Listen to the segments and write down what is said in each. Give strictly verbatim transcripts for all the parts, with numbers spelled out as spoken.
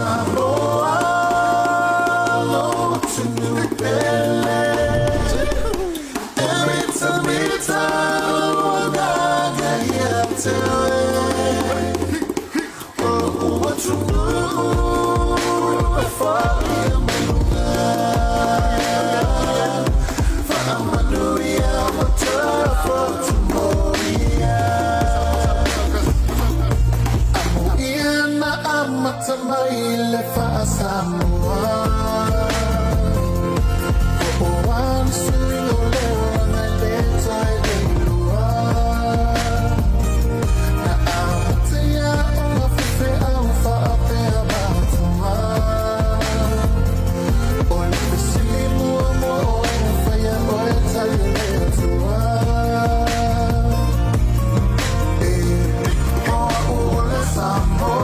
Samoa to New Pele. Erita mita wadaga yatele. Oh, what you know before you move on. Fa'amanuia watara for Samaile fa Samoa. Oh, one swing over my legs, I did one. Now I'm tired of feeling about tomorrow. Oh, I'm feeling more and more fire, more tired tomorrow. Hey, oh, Samoa.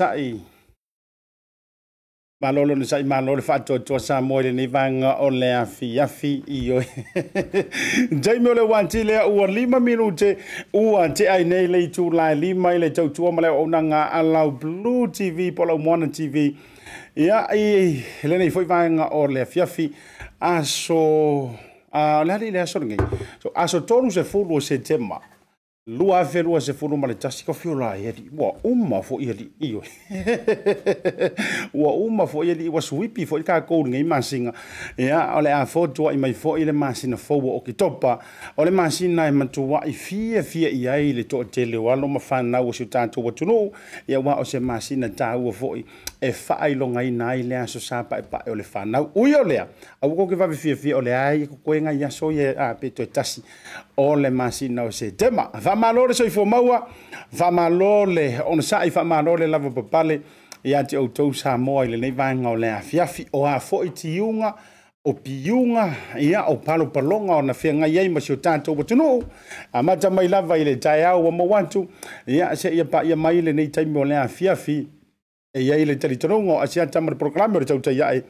Sai malolo ni sai malolo fa to to sa mo le ni vanga o le afi afi io jaime le wanti le o lima minute o wanti ai nei le tu la lima le to tu mo le ona nga alau blue tv polo mona tv ya i le nei foi vanga o le afi afi aso a la le aso ngi so aso tonu se fulu se tema Lua velua se fulu male tasiko fiola yedi wa umma fo yedi iyo wa umma fo yedi was wipi fo ka ko ngai masinga ya ole a fo to mai fo ile masina fo wa okitopa ole masina mantua ifie fie yai le to tele wa lo mafana wo sutatu wa tulu ya wa o se masina ta wo fo e fa ai longa ina ile aso sapa pa ole fana uyo le a wo ko va fie fie ole ai ko nga ya so ye a peto tasi ole masina o se tema Fa'amalole soifomaua, fa'amalole on sa'i fa'amalole lava papale ia te outou Samoa i lenei vaega o le afiafi o a fo'i tiuga o piuga ia o palopaloga ona feagai ai ma se o tatou atunuu amata mai lava i le taeao ua mauatu ia se'ia pa'ia mai i lenei taimi o le afiafi e iai le talitologa o asia tama le proklame o le tautaiaʻe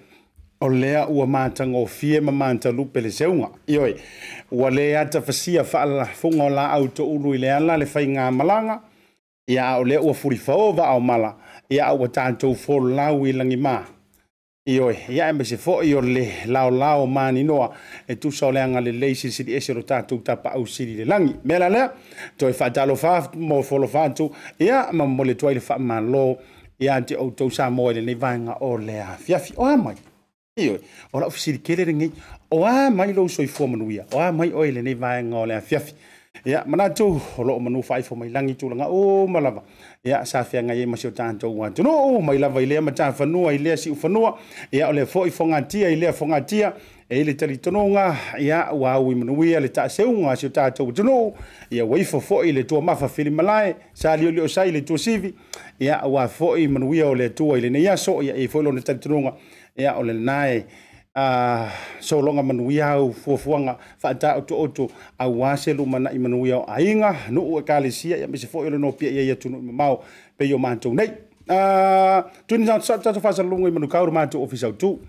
o lea ua matagofie ma matalupe le seuga ioe ua lea tafasia faalafoga o laau toʻulu i le ala le faigā malaga ia o lea ua furifaova aomala ia ua tatou folau i lagimā ioe ia e mase foʻi o le laolao maninoa e tusa o le agalelei silisili ese lo tatou tapaʻausili i le lagi me la lea toe faatalofa mo folofa atu ia ma moletu ai le faamālō iā te outou Samoa i lenei vaega o le afiafi o amai Io, ora ofisi keleringi, oa mai lo soi formanuia, oa mai oile nei vaenga o le afiafi. Ia, manatu, olo manu fai fo mai langi tulanga, o malava. Ia, sa fianga ye masio tanto wantu. No, mai lava ile mata fanua ile si ufanua. Ia, ole foi fongatia ile fongatia. Ele talitononga, ia, wawi manuia le ta seunga si tanto wantu. Ia, waifo foi ile tua mafa fili malai, sa li ole osai ile tua sivi. Ia, wa foi manuia ole tua ile ne yaso, ia, e foi lo ne talitononga. Ia ole nai a so longa manuia o fofuanga fata o toto a waselu mana manuia ainga no o kalisia ya mse fo ile no pia ya tunu mau pe yo mantu nei tu ni tsa tsa fa sa lungo manu ka ruma tu official tu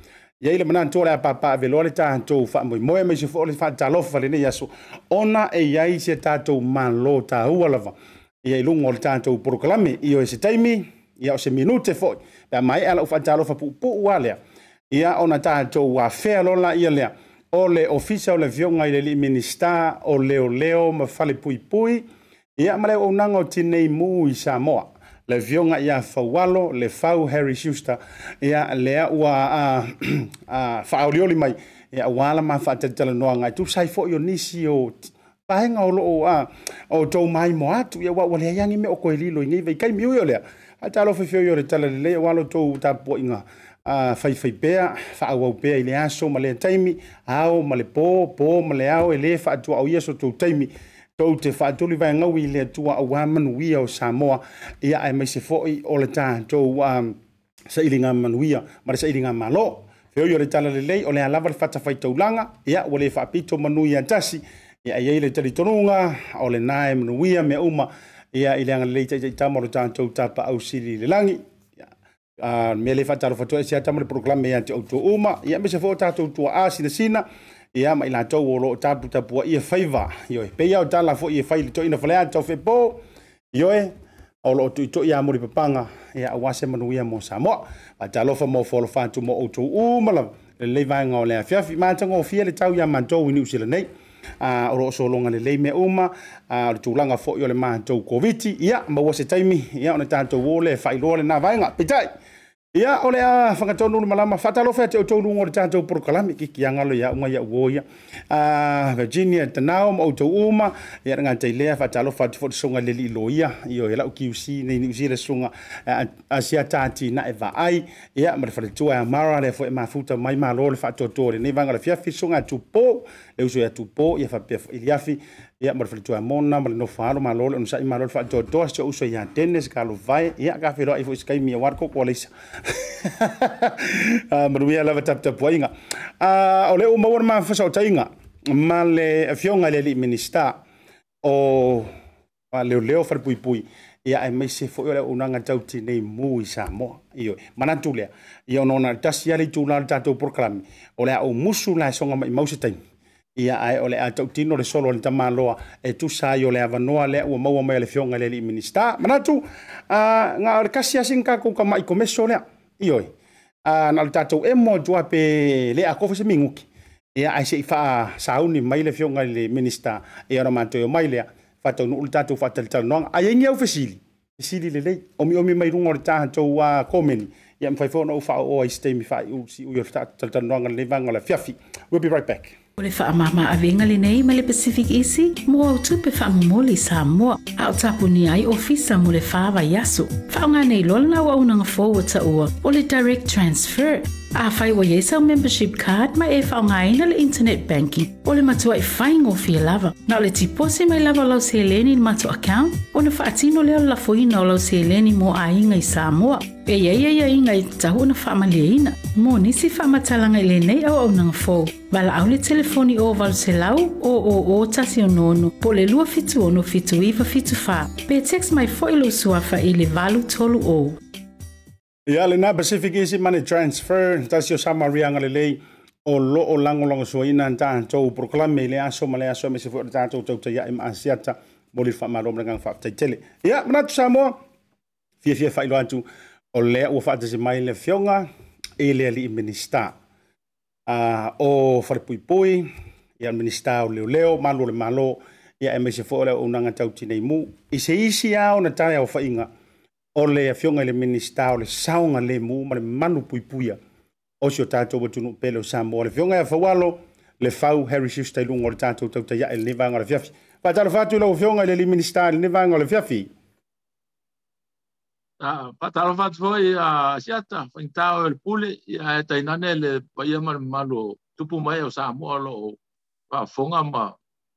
ya ile manan tu la papa velo le ta tu fa mo mo me se fo le fa ta lo fa le ne yaso ona e ya ise ta tu man lo ta walava ya ilungo le ta tu proclame io ese time ya ose minute fo da mai ala fa ta lo fa pu pu wale ya ona ta tu wa fe lo la ile o le official le vionga ile le Minisita O Leoleo Falepuipui ia male o nango tinei mu i Samoa le vionga ia Faualo le Fau Harry Shuster ia le wa a a Faualo mai ia wala ma fa tele no nga tu sai fo yo nisi o paenga o lo a o to mai mo atu ia wa le yangi me o ko lilo ngi ve kai mi yo le ata lo fo yo le tele le wala to ta po inga a fai fai pea fa au pea ile aso male taimi ao male po po male ao ele fa tu au yeso tu taimi to te fa tu liva nga wi le tu au man wi au Samoa ia ai mai se foi o le ta to um se ilinga man wi ma se ilinga malo feo yo le tala le lei o le lava fa ta fai to langa ia o le fa pito manu ya tasi ia ia ile tali tonunga o le nae man wi me uma ia ile nga le tai ta mo ta to ta pa au sili le langi a me le fatalo fato e sia tamole proclame ya te auto uma ya me se vota to to a sina sina ya ma ila to lo tapu tapu e favor yo pe ya ta la fo e fail to ina fala to fe po yo e o lo to to ya mo papanga ya wase manu ya mo Samoa fatalo fa mo fo fa to mo auto uma la le vanga o le afia fi ma tango fi le tau ya manto winu sile nei a ro so longa le le me uma a tulanga fo yo le manto covid ya ma wase taimi ya ona ta to wo le fail lo le na vanga pitai ia ole a fangatonu malama fatalo fete o tonu ngor tanto proklami kikiangalo ya unga ya woya a Virginia tanao mo to uma ya nga tele fatalo fat fot songa le loya yo ela Q C ni ni zile songa asia tati na eva ai ya mrefaltua ya mara le fo mafuta mai malol fatotore ni vanga le fia fisonga tupo le uso ya tupo ya fa iliafi ya mrefaltua mona mal no falo malol no sai malol fatoto so uso ya tennis kalo vai ya ka fero ifo skai mi warko polisa ah maruia lava tap tap wainga ah ole uma war ma fa sautainga male afionga le Minisita o Leoleo Falepuipui ia ai mai se fo ole unanga tauti nei mu Samoa io manatule ia nona tasiali tunal tato proclame ole o musu la songa mai mausitain ia ai ole atauti no le solo le tamaloa e tu sai ole avanoa le o mau mai le fionga le Minisita manatu a nga kasia sinka ko kama i komeso le ioi a na tatou e mo jua pe le a kofese minguki ia ai se fa sauni mai le fionga le Minisita e ona manto mai le fa to no tatou fa telta no ai ngi ofisili isili le le o mi o mi mai rungo tatou wa komen ia mfa fo no fa o iste mi fa u si u yo telta no le vanga le fiafi. We'll be right back. O le whaamama a venga le nei ma le Pacific Easy, mua au tupe whaamamoli Samoa, a o tapu ni ai ofisa mo le whaava yaso. Whaonga nei lola na wa unanga forward ta ua o le direct transfer. A whai wa yesa o membership card ma e whaonga aina le internet banking o le matua e whaingo fia lava. Na o le tipose mai lava lau se eleni ni matua account, o na whaatino leo la foina o lau se eleni mo a inga i Samoa. E iei iei iei ngai tahu na whaamaleina, mo nisi whaamatalanga i le nei au au nanga forward. Bala au le telefoni o Valselau o o o tasionono po le lua fitu ono fitu iwa fitu fa. Pe text mai foilo suafa i le valu tolu o. Ia le na Pacific Easy Money Transfer, tasio samarianga le lei o lo o lango lango suaina nta tau proclame le aso ma le aso me se fuori tatu tau tau ya im asiata boli fa marom ngang fa tele. Ia manatu Samoa, fia fia failo atu o lea ua fa atasi mai le fionga e lea li Minisita Uh, o Falepuipui ia Minisita O Leoleo malo le malo ia M S F O le unanga tauti nei mu i se isi ao na tae au fainga o le afionga le Minisita o le saunga le mu ma le manu puipuia o si o tātou watunu pele o Samoa le fionga ia Faualo le Fau Harry Shuster lungo le tātou tauta ia ele nevanga le fiafi patalo fatu lau fionga le Minisita ele nevanga le fiafi Ah, patalo fatu foi a siata fantao el pule a tainane le paiamar malo tupu mai o Samoa lo pa fonga ma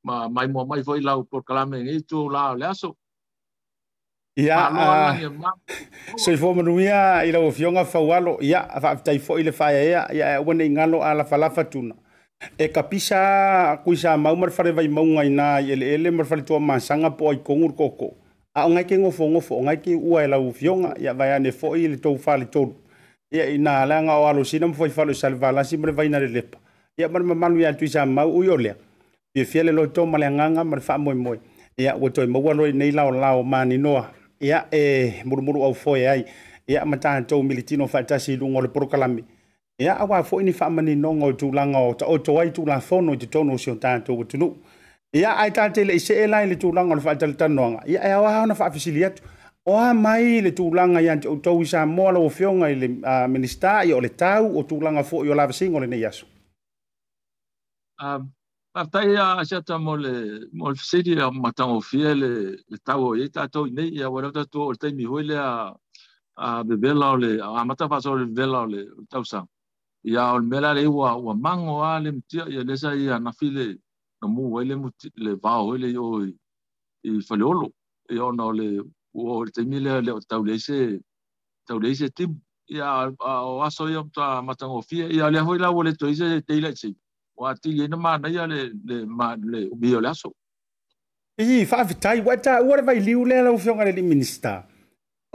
ma mai mo mai foi lau proclame itu la le aso ia so fo manuia ila o fionga Faualo ia fa tai foi le fa ia ia wona ingalo ala falafa tuna e kapisa kuisa maumar fare vai maunga ina ele ele mar fale to masanga po ai kongur koko a ngai ke ngofo ngofo ngai ki ua ela ufionga ya vayane fo ile to fali to ya ina la nga walo sina mfo falo salvala simre vaina lepa ya man manu ya tuisa ma uyole ye fiele lo to malanga nga mar fa moy moy ya woto mo walo nei lao lao mani noa ya e murmuru au fo ya ya mata to militino fatasi lu ngol prokalami ya awa fo ini fa mani no ngo tu la ngo to to ai tu la fono di tono sio tanto tunu ya ai tante le se ela le tu la ngol fa tanno ya awa na fa facilitate o mai le tu la nga ya to isa mo lo fionga ile minister yo le tau o tu la nga fo yo la singole ne yaso um Partaya achata mole mol city a matamo fiel estavo y tato ni ya wala to orte mi hoile a a bebelole a mata paso bebelole tausa ya ol melale wa wa mango ale mtia ya lesa ya nafile no mu wele le va hoile yo i falolo yo no le orte mi le le taulese taulese tim ya a so yo ta matamo fiel ya le hoila wole to ise teilachi Wati ma na ya le le ma le biolaso. I fa vitai wata ora vai liu le o fiona le minister.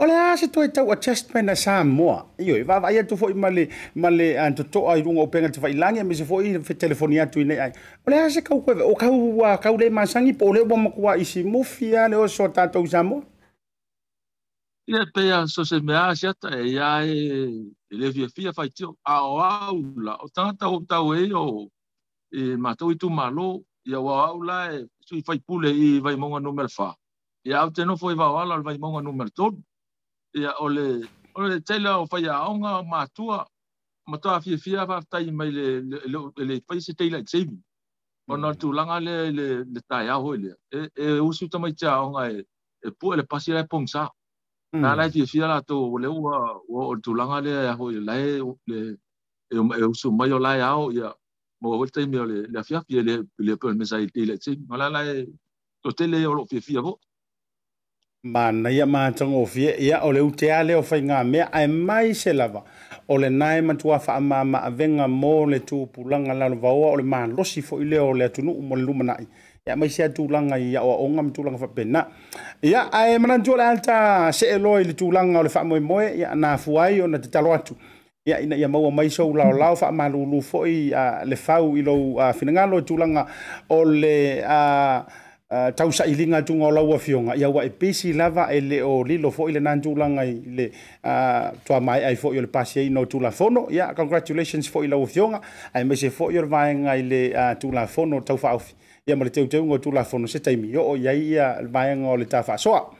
Ola se to eta o chestman na Samoa. Io va vai to foi male male anto to ai lungo penga te vai langi me se foi fe telefonia tu nei ai. Ola se ka o ka wa ka le masangi pole bo makwa isi mufia le o sota to Samoa. Ia pea so se me acha ia ele via fia fai tio aula o tanta o taweo. E matou itu malo e o aula e se fai pule e vai monga número fa e até não foi vaola vai monga número todo e ole ole tela o fai a onga matua matua fia fia va tai mai le le fai se tela tsebi ona tu langa le le tai a hoile e e usu tamai cha onga e pu ele pasira ponsa na la fia fia la to le o tu langa le a hoile la e e usu mai ola ya o ya mo volta mi le la fia fia le le pe mesaiti le tsi mala la to tele o fia fia bo man ya ma tango fia ya ole utea le o fainga me ai mai se lava ole nai matua fa mama avenga mo le tu pulanga la vaoa ole man losi fo ile ole tunu mo lumana ya mai se tulanga ya o onga mtulanga fa pena ya ai mananjola alta se eloi le tulanga ole fa moe moe ya na fuai ona tatalo atu ya ina ya mau mai so lao lao fa malulu foi a le fau ilo a finangalo tulanga ole a tausa ilinga tungo lawa fionga ya wa pc lava ele o lilo foi le nan tulanga ile a to mai ai foi le passe ino tulafono ya congratulations foi lawa fionga ai mese foi your vainga ile tulafono taufa ofi ya mali teuteu tulafono se taimi yo ya ya vainga le tafa soa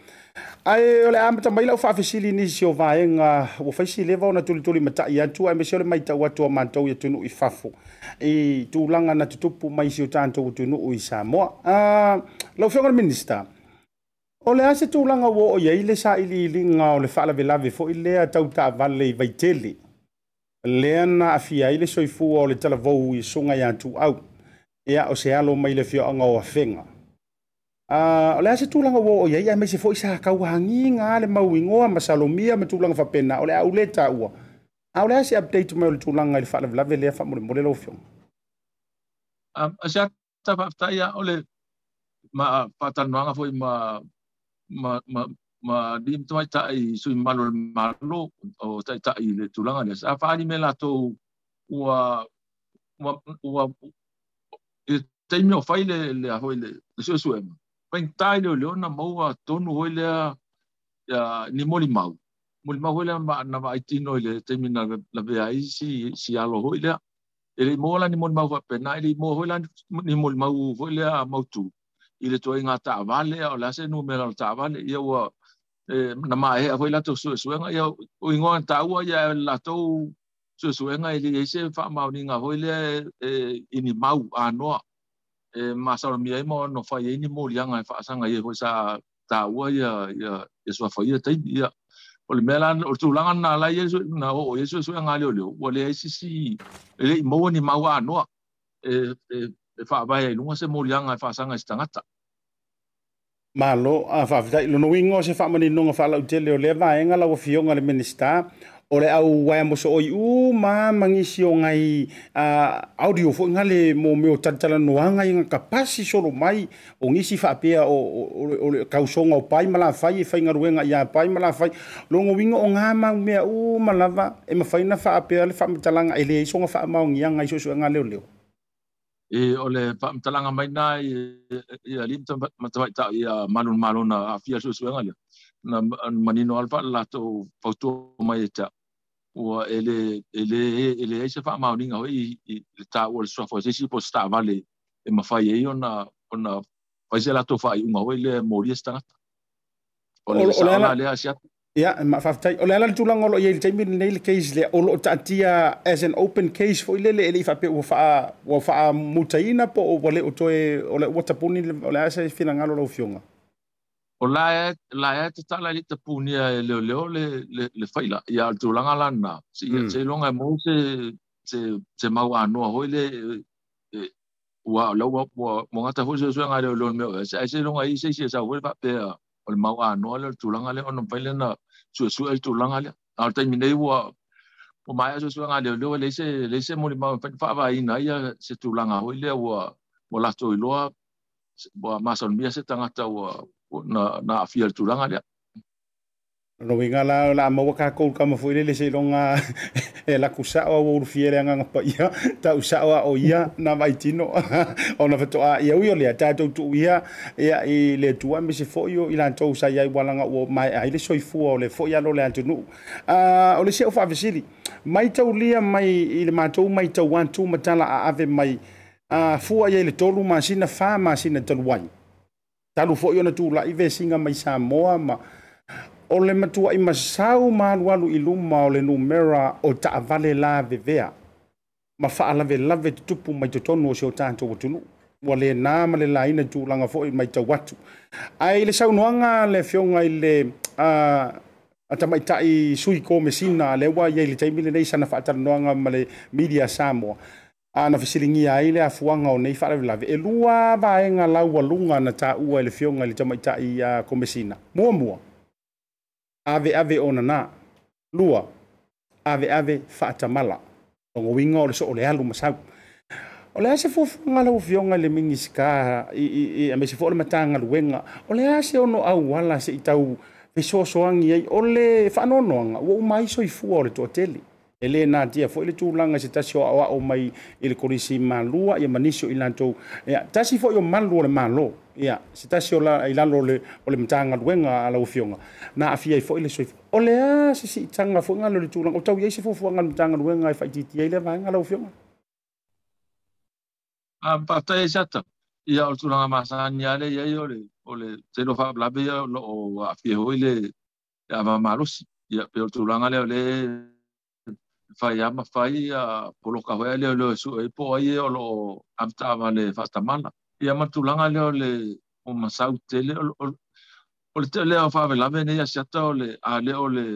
ai ole am tamai lau fa fisili ni sio vaenga o fisili leva ona tulituli mata ya tu ai mesole mai ta watu mantau ya tunu ifafo e tulanga na tutupu mai sio tanto tunu uisamo a lau fiona minister ole ase tulanga wo ya ile sa ile linga ole fa la velave fo ile tau ta vale vaiteli lena afia ile soifu ole telavo isunga ya tu au ya o se alo mai le fiona o fenga a ole ase tulanga wo ya ya mese foi sa ka wangi ngale mawingo masalomia metulanga fa pena ole auleta u ole ase update mo tulanga ile fa la vele fa mo le ofio am asha ta fa ya ole ma patananga foi ma ma ma dim to ta i su malo malo o ta ta ile tulanga le sa fa ni melato u u e taimi o fai le le hoile so suem Pentai le leona maua tonu hoile ni moli mau. Moli mau hoile na vaitino ile termina la vei si si alo hoile. Ele mola ni moli mau va pena ele mo hoile ni moli mau hoile a mautu. Ile to inga ta vale o la se numero ta vale yo na mai hoile to su suenga yo ingo ta u ya la to su suenga ile se fa mau ni nga hoile ini mau anoa. E masal mi mo no fa ye ni mo lianga fa sanga ye ho sa ta wa ya ya eso fa ye tai ya ol melan ol tulanga na la ye na o eso so nga le le o le si le mo ni ma wa no e e fa ba ye no se mo lianga fa sanga stanga ta malo a fa fa lo no wingo se fa mani no fa la utele o le va enga la o fionga le minister Ore au waya moso oi u ma mangisi o ngai audio fo ngale mo meo tantala noanga inga kapasi solo mai o ngisi fa pea o kausonga o pai malafai e fai ngaruenga ia pai malafai longo winga o ngama mea u malava e mafaina fa pea le fa mtalanga ele isonga fa maungia ngai soso ngale leo e ole fa mtalanga mai nai ia limta mataita ia malun malona afia soso ngale na manino alfa lato fauto mai ta o ele ele ele esse fa mauninga oi ta o sua força se postar vale e mafai aí ona ona vai ser lato fai uma oi le mori está olha olha olha acha ya mafaftai olha lá tulang olo ele tem nail case le olo tatia as an open case foi ele ele fa pe o fa o fa mutaina po o vale o toe ole watapuni olha essa finangalo lo fionga o la la te tala le te punia le le le le faila ya tulanga lana si se longa mo se se se mawa no hoile wa lo wa mo ngata ho so nga le lo me se se longa i se se sa ho pa pe o mawa no le tulanga le on paile na so so el tulanga le al te mine wa o mai so so nga le lo le se le se mo le ma fa va ina ya se tulanga hoile wa mo la to lo wa ma son mi se tanga ta wa na na afiar tulanga dia no vinga la la moka ko kama foi le se longa la kusa o urfiere nga pa ia ta usa o ia na maitino ona veto a ia u le ta tu ia ia le tua mi se foio ila to usa ia walanga o mai ai le soifu o le foia lo le antunu a o le se o fa visili mai taulia mai le matou mai tau one two matala a ave mai a foia ia le tolu masina fa masina tolwai talu fo yo na tu la ive singa mai Samoa ma ole matua imasau malualu iluma ole numera o taavale la vevea ma faala ve lave tupu mai totonu o se o tanto wotunu wale na male la ina tu langa fo mai tawatu ai le saunoanga le fionga ile a atamai tai sui ko mesina le wa ye le taimile nei sana fa tanoanga male media Samoa ana fisilingia ile afuanga onei fara vilave elua vaenga laua lunga na taua ile fionga ile tamaita ia komesina mua mua ave ave onana lua ave ave fatamala ngo winga ole so ole alu masau ole ase fofunga la fionga ile mingiska i amesi fo ole matanga luenga ole ase ono au wala se itau fesosoangi ai ole fanononga o mai soifu ole toteli Elena dia foi ele tulanga se tasio awa o mai ele korisi malua ia manisio ilanto ia tasi foi o malua malo ia se tasio la ilalo le ole mtanga luenga ala ufionga na afia foi ele soif ole a se si tanga foi ngalo le tulanga o tau ia se fofu ngalo mtanga luenga fa titi ile va ngalo ufionga a pata exata ia o tulanga masanya le ia ole ole se lo fa blabe o afia ile ava malusi ia pe o tulanga le ole fai ama fai a polo kahoe le le su e po ai o lo amtava le fatamana ia matulanga le le o masau tele o tele o fa vela me ia sata le a le o le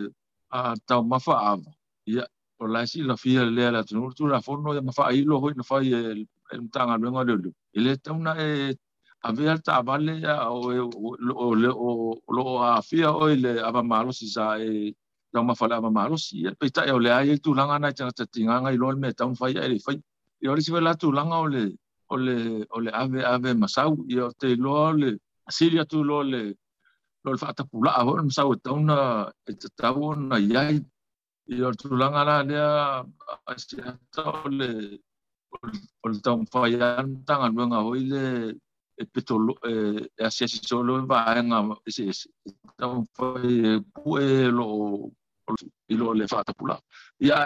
a tau mafa ava ia o la si la fia le la tunura forno ia mafa ai lo hoina fai el mtanga le ngale ile tauna e ave alta vale o o lo a fia o ile ava malo si sa e la mafala ama marosi pe ta ole ai tu langa na cha tinga ngai lol me taun fai ai fai yo risi vela tu langa ole ole ole ave ave masau yo te lol silia tu lol lol fata pula ahol masau taun taun yai yo tu langa la dia asia ole ole taun fai an tangan wenga hoile petolo eh asia si solo va en ese taun fai puelo ilo le fata pula ya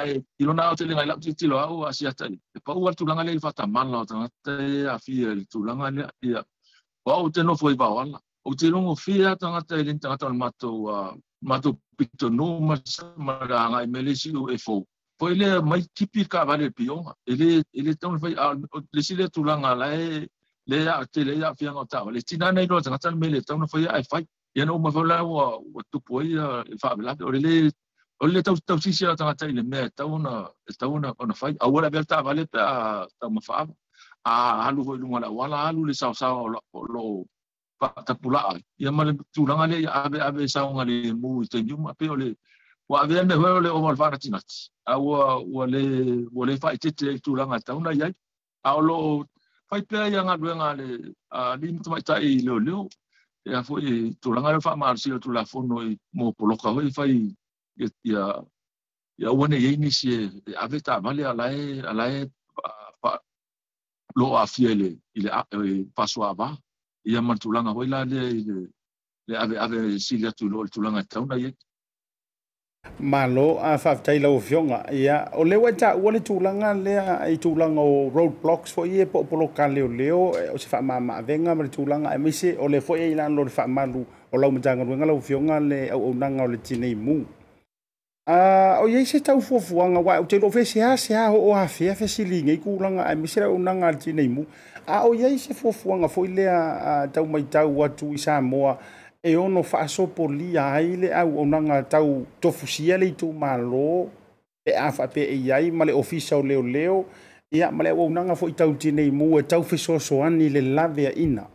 ilo na hotel ngai lapti tilo au asia tani pa u tulanga le fata man la tanga afia le tulanga le ya au te no foi va wala au te no fia tanga te le tanga mato mato pito no mas mara ngai melisi u efo foi le mai tipika vale pion ele ele taun fai le sile tulanga la le ya te le ya fianga taw le tina nei lo tanga mele taw no foi ai fai ya no ma vola wa tu poi fa bla le le taw taw si sia tanga tai le me taw na taw na ona fai awala belta vale ta taw ma fa a alu ho lunga la wala alu le sa sa lo pa ta pula ya ma tu langa le ave ave sa ngale mu te juma pe ole Wavene hua le o malvana tinati. Awa wale wale faitete tulanga tauna yai. Aolo faitea yanga duenga le lim tumaitai leo leo. Ya foi tulanga le fa marsio tulafono I mo poloka hoi fai ya ya wane yini si aveta vale alae alae lo afiele ile pasoava. Ia mantulanga hoi la le le ave ave silia tulo tulanga tauna yai. Malo a faftai la ufiona ya ole wata wale tulanga le tulanga roadblocks fo ye po poloka leo leo o se fa mama venga ma tulanga emise ole fo ye lan lo fa malu ola mjanga ngala ufiona le o nanga ole tini mu a o ye se tau fo fuanga wa te lo fesi ha se ha o ha fe fe silinga ikulanga emise o nanga tini mu a o ye se fo fuanga fo ile a tau mai tau watu isa moa e ono faso poli ai le au onanga tau tofusia le tu malo e afa pe e ai male official leo leo ia male onanga fo tau tine mu tau fisoso ani le lave ina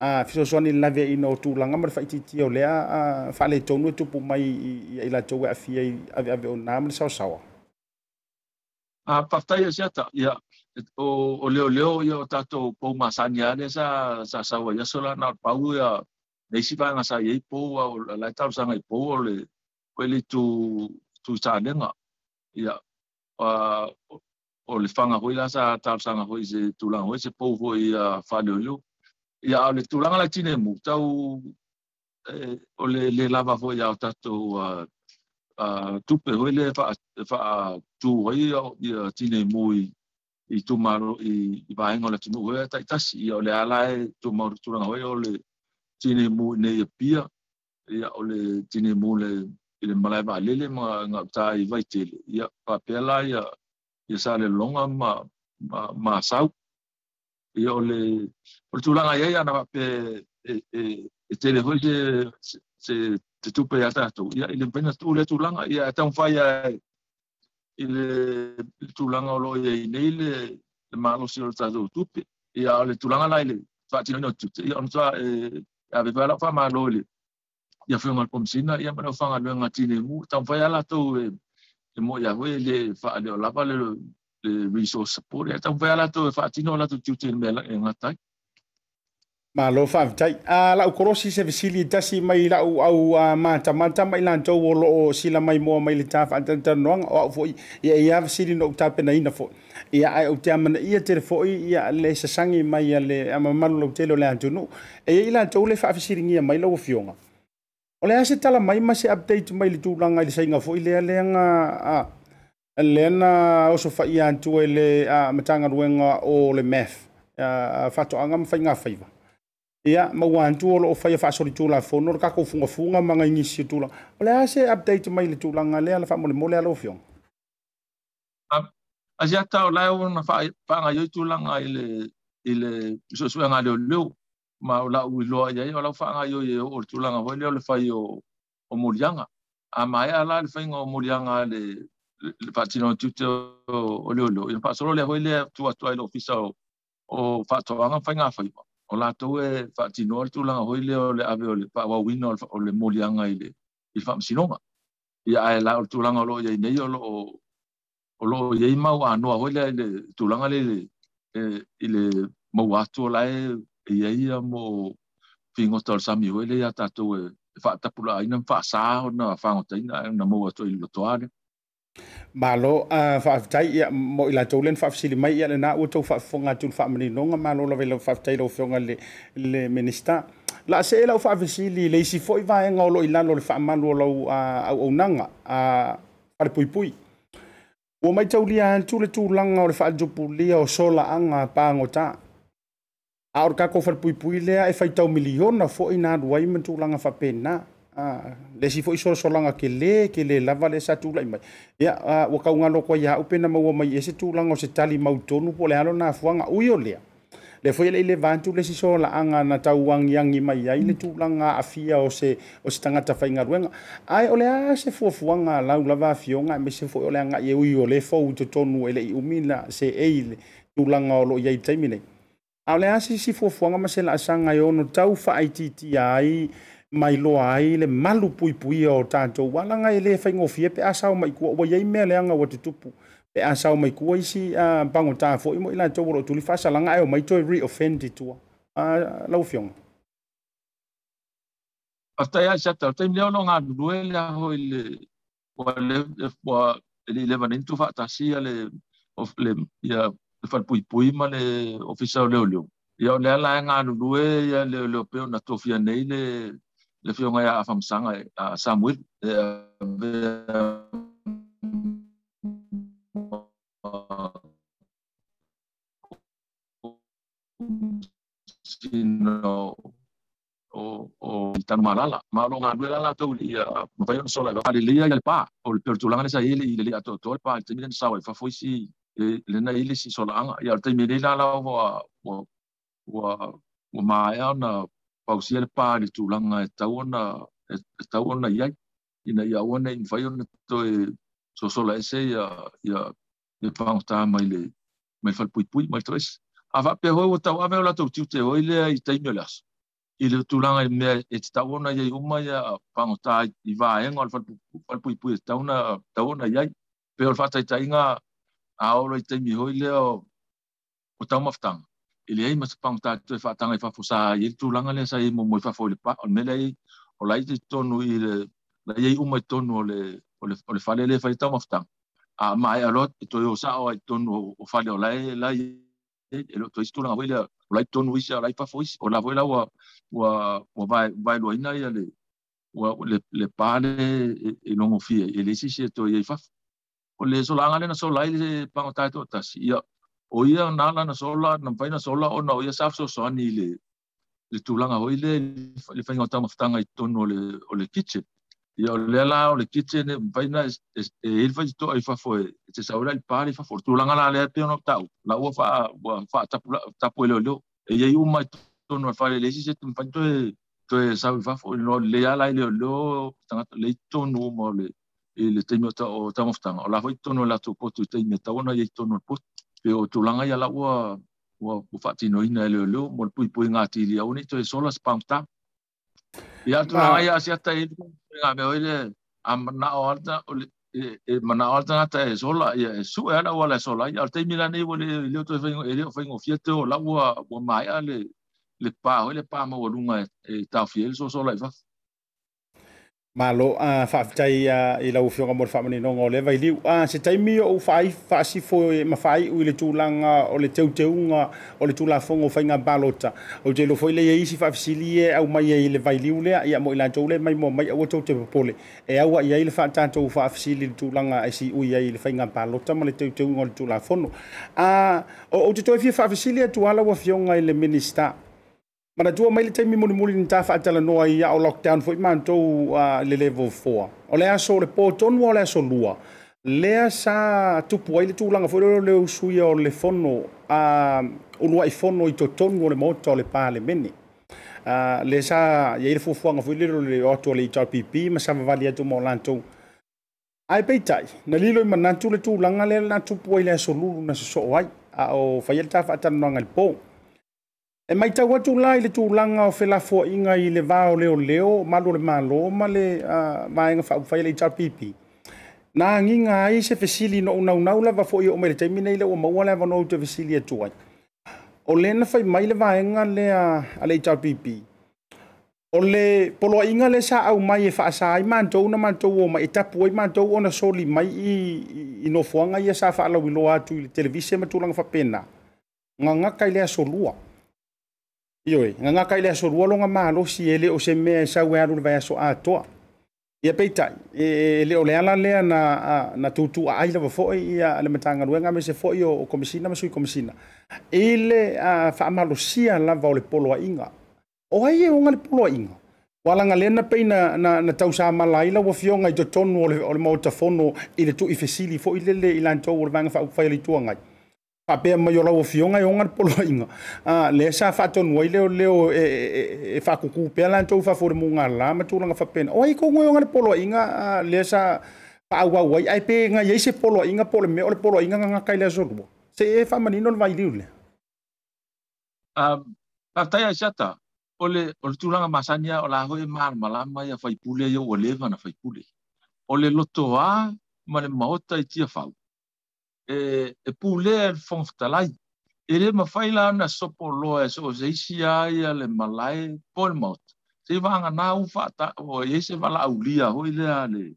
a fisoso ani lave ina o tu langa male faititi o le a fa le tonu tu pumai ila tau afia ave ave onam sao sao a partai seta ia o o leo leo yo tato puma sania le sa sa sao ia sola na pau ia Nisi pa nga sa ipo au la tau sa nga ipo le kweli tu tu sa lenga ya o le fanga hoi la sa tau sa nga hoi se tu la hoi se po hoi ya fa de lu ya le tu la la tine mu tau o le le lava hoi ya tato a tu pe hoi le fa fa tu hoi ya tine mu i tu maro i ba ngo la tinu hoi ta tasi o le ala tu maro tu la hoi o le tine mu ne pia ya ole tine mu le ile malaiva lele ma ngata I vaitele ya papela ya ya sale longa ma ma sau ya ole portulanga ya na pe e tele hoje se te tupe ya tato ya ile pena tule tulanga ya tamfaya ile tulanga lo ye ne ile malo sio tato tupe ya ole tulanga la ile fa tino no tupe ya onza ave pala fa malole ya foi mal pomsina ya mano fa ngalo ngatine mu tamfa ya lato e mo ya wele fa le la pale le resource support ya tamfa ya lato fa tino lato tutel mela ngatai malo fa tai a la korosi se visili tasi mai la au mata mata mai lan to wolo sila mai mo mai le taf antan noang o fo ya ya visili no tape na ina fo ya ai o taman ia telefo ia le sasangi mai le amamalo lo telo lan to no e ila to le fa visili ngia mai lo fionga ole ase tala mai mase update mai le tulanga le sainga fo ile le nga lena o so fa ia to le matanga ruenga o le mef fa to anga mfa nga faiva ia mawantu lo fa ya fa soli tula fono ka ko funga funga manga ngisi tula ole ase update mai le tula ngale ala fa mole mole ala ofyo a aja ta ola una fa pa yo tula ngale ile so so ngale lo ma ola u lo ya ola fa yo yo o tula ngale ole fa yo o murianga a mai ala le fa ngo murianga le patino tuto ole lo yo pa solo le hoile tu tu ile official o fa to anga fa nga fa o la toe fa tino tu la hoi le le ave le pa wa win o le molianga ile il fam sinoma ia la tu la ngolo ye nei o o lo ye mau ano hoi le tu la ngale ile mau atu la ye ia mo fingo tol sami hoi le ata toe fa tapula ina fa sa ona fa ngota na mo atu ile toale malo a fa tai ia mo ila tolen fa fsili mai ia na o to fa fonga tul fa mani no malo la vela fa tai lo fonga le le minista la se la fa fsili le si foi va en lo ila lo fa malo lo a o nanga a Falepuipui o mai taulia tule tulanga o fa jopulia o sola anga pangota a or ka ko Falepuipui le ai fa tau miliona fo ina duai mentulanga fa pena ah le si foi so so langa ke le ke le lava le sa tulai mai ya wa kaunga lo ko ya upena ma mai ese tulanga se tali mautonu pole halo na fuanga uyo le le foi le le vantu le si so la anga na tauang yangi mai ai le tulanga afia o se o se tanga ta fainga ruenga ai ole a se fo fuanga la lava fionga me se foi ole anga ye uyo le fo utonu ele umila se eile tulanga lo ye taimine ole a si si fo fuanga ma se la sanga yo no tau fa ititi ai mai loa ai le malu puipuia o tātou walanga e le whaingofie pe asau mai kua o iei mea leanga o te tupu. Pe asau mai kua isi uh, bango tāfo imo ila tau waro tulifasa langa ai o mai toi re-offendi tua. Uh, lau fionga. Atai ai sata, atai mleo no ngā nulue lea hoi le kwa le lewa nintu whaatasia le whapuipui ma le ofisa o leo leo. Ia o lea lai ngā nulue ia leo leo peo na tofia nei le le fionga ya afamsanga a Samuel sino o o tan malala malo ngabela la tolia vayon sola haleluya el pa o pertulanga sa ile ile ato tol pa tinen sawe fa foisi le na ile si sola anga ya temile la la wa wa maya na pausia le pa le tulanga taona taona ya ina ya ona invayon to so sola ese ya ya le pangta mai le mai fal pui pui mai tres ava pe ho ta ave la to tiu te ho ile i taimiolas ile tulanga me et taona ya uma ya pangta i va en al fal pui pui taona taona ya pe al fata tainga aolo i taimi ho ile o tauma ftang ele ai mas pangta te fatanga fa fusa ile tulanga le sai mo mo fa fo le pa me le o lai te tonu ile la ye uma tonu le o le fale le fai tauma ftang a mai a lot to yo sa o tonu o fale o lai lai ele to isto na voila o lai tonu isa lai pa foi o la voila wa wa vai vai lo ina ile wa le le pale e non ofie ele si se to ye fa o le so langa le na so lai le pa ta to ta si ya o ia na la na so la na vai na so la o na ia sa so so ni le le tulanga o ile le fa ngota maftanga tonu le o le kitchen. Io le la o le kitchen vaina il fa to ai fa foi te saura il pari fa fortuna la le te no tau la u fa fa tapo le lo e ia uma to no fa le si tu fa to to sa fa no le la le lo tanga le to no mo le le te no to ta moftan la foi to no la to po tu te me ta ona ye to no po pe o tulanga ia la u u fa ti no ina le lo mo pui pui ngati dia oni to sola spamta ia tu na ia sia ta nga me ole amna orta e mana orta ta sola ia su era wala sola ia te milani wole le to fengo ele fengo fieto la wa wa mai ale le pa ole pa mo lunga e ta fiel so sola ifa malo a fa tai e la ufio ngor fa mani no ole vai liu a se tai mi o fai fa si fo mafai u le tulanga ole teu teunga ole tula fongo fainga balota o je lo foi le isi fa fsilie au mai e le vai liu le ia mo ila tole mai mo mai o tote pole e au ia ile fa tanto fa fsili tulanga si u ia ile fainga balota mo le teu teunga ole tula fono a o te toi fa fsilie tu ala wa fionga ile minista. Mana tua mai le taimi muli muli ni tafa atala noa ia o lockdown foi mantou le level four. O lea so le pōtonu o lea so lua. Lea sa tupu ai le tūlanga foi leo leo sui o le fono o lua i fono i totonu o le mota o le pā le mene. Lea sa ia i le fuafuanga foi leo leo atu o le I T R P P ma savavali atu mo lantou. Ai peitai, na lilo i manantu le tūlanga lea na tupu ai lea so lulu na so so ai. O fai le tafa atala noa ngal pō. E mai tau atu lai le tūlanga o felafo inga i le vāo leo leo, malo le malo, ma le maenga whaupwhai le I T R P P. Nā nginga ai se fesili no unau la vafo i o mele teimine i le o maua le vano te fesili atuai. O le na whai mai le vaenga le I T R P P. O le poloa inga le sa au mai e whaasai mātou na mātou o ma e tapu ai mātou o na soli mai i nofuanga i a sa whaalau i loa atu i le televise ma tūlanga whapena. Ngā ngakai lea solua. Ioi, nganga kai le so ruolonga malo si ele o se me sa wearu vai so atoa. Ia peitai, e le ole ala le na na tutu ai le fo ia le matanga ruenga me se fo o komisina me sui komisina. Ele a fa malo si ala va le polo inga. O ai e o ngal polo inga. Walanga le na peina na na tausa malai la wofionga i totonu o le motafono ile tu ifesili fo ile le ilanto o vanga fa u faili tuanga. Papea mai o la wofionga i o ngal polo inga. Le sa fatonua i leo leo e whakuku pea lantou whafore mō ngā la ma tūlanga whapena. O ai kongo i o ngā polo inga le sa whaawau ai. Ai pe ngā iei se polo inga pole me o le polo inga ngā kai lea zorua. Se e whamanino le vai liu lea. Tātai ai sata. Ole o turanga masania o la hoi mar malama ia faipule ia o leva na faipule. Ole loto a ma le maota i tia fau. E, e pule e fonftalai. Ele ma faila na sopo loa e so zeisia ia le malai po le maota. Se vanga na ufa ta o yese vala aulia hoi le ale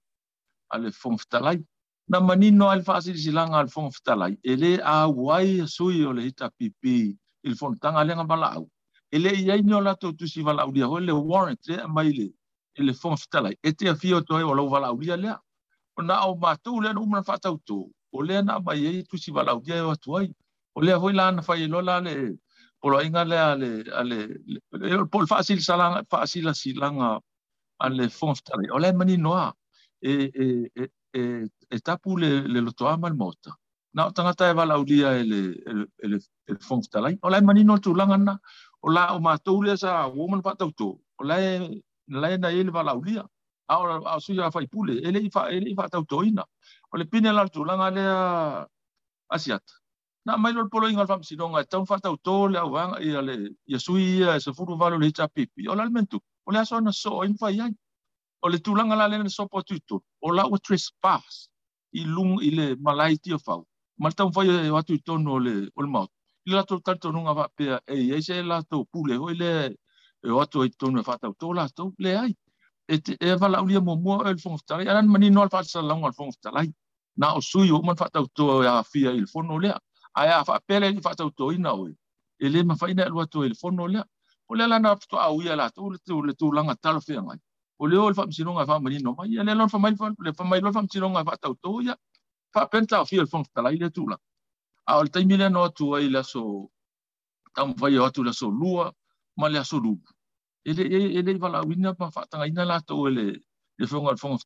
ale fonftalai. Na manino al fasi silanga al fonftalai. Ele a wai sui o le hita pipi il fontanga le ngabala au. Ele ia inola to tu si vala udia ho le warrant le maile ele fonftalai ete afio to o lo vala udia le ona o matu le umran fatau to ole na maile tu si vala udia o toi ole ho la na fai lola le polo inga le ale le pol facile sala facile silanga ale fonftalai ole mani noa e e e etapu le le loto amal mota na tangata vala udia ele ele ele fonftalai ole mani no tu langana Ola o matule sa woman patauto. Ola la na ele valaulia. Aora a suya fai pule. Ele ifa ele ifa tautoina. Ole pinela tulanga le asiat. Na mailor polo ingal fam sidonga tau fatauto le wang ele yesuia se furu valo le tapipi. Ola almentu. Ola sona so infai. Ole tulanga la le so potuto. Ola o trespass. Ilung ile malaiti ofau. Malta fai watu tono le olma. La to tanto nunga va pe e ese la to pule hoile e oto e tonu fata to la to le ai et e va la ulia mo mo el fonftari anan mani no fa sa long al fonftari na o sui o man fata to ya fia il fono le ai fa pele ni fata to ina o ele ma faina el oto il fono le o le la na to au ia la to le to langa tal fia ngai o le o fa msinonga fa mani no mai ele lon fa mai le fa mai lon fa msinonga fata to ya fa penta fia il fonftari le to la a o taimile no tu ai la so tam vai o tu la so lua ma le so lu ele ele vai la winna pa fa tanga ina la to ele le fonga fonga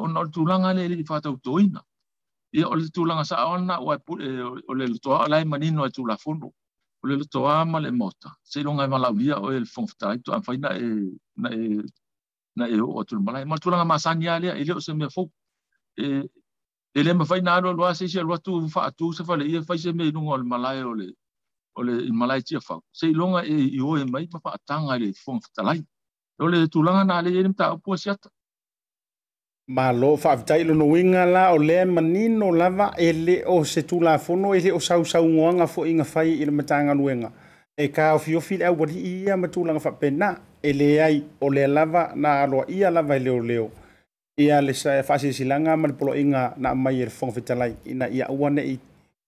o no tu langa le fa to to ina e o tu langa sa ona o le to la manino tu la fondo o le to ama le mota se longa va la via o el fonga to am faina e na e o tu mala ma tu langa masania le ele o se me fo e Ele me fai nalo lo ase se lo tu fa tu se fa le fai se me no al malai ole ole il malai ti fa se longa e io e mai fa tanga le fon talai ole tu langa na le mta po siat ma lo fa tai lo winga la ole manino lava ele o se tu la fono ele o sau sau ngoanga fo inga fai il matanga luenga e ka ofio fil au wadi ia matulanga fa pena ele ai ole lava na lo ia lava leo leo ia le sa fasi silanga mal polo inga na mai er fong vitalai ina ia uane i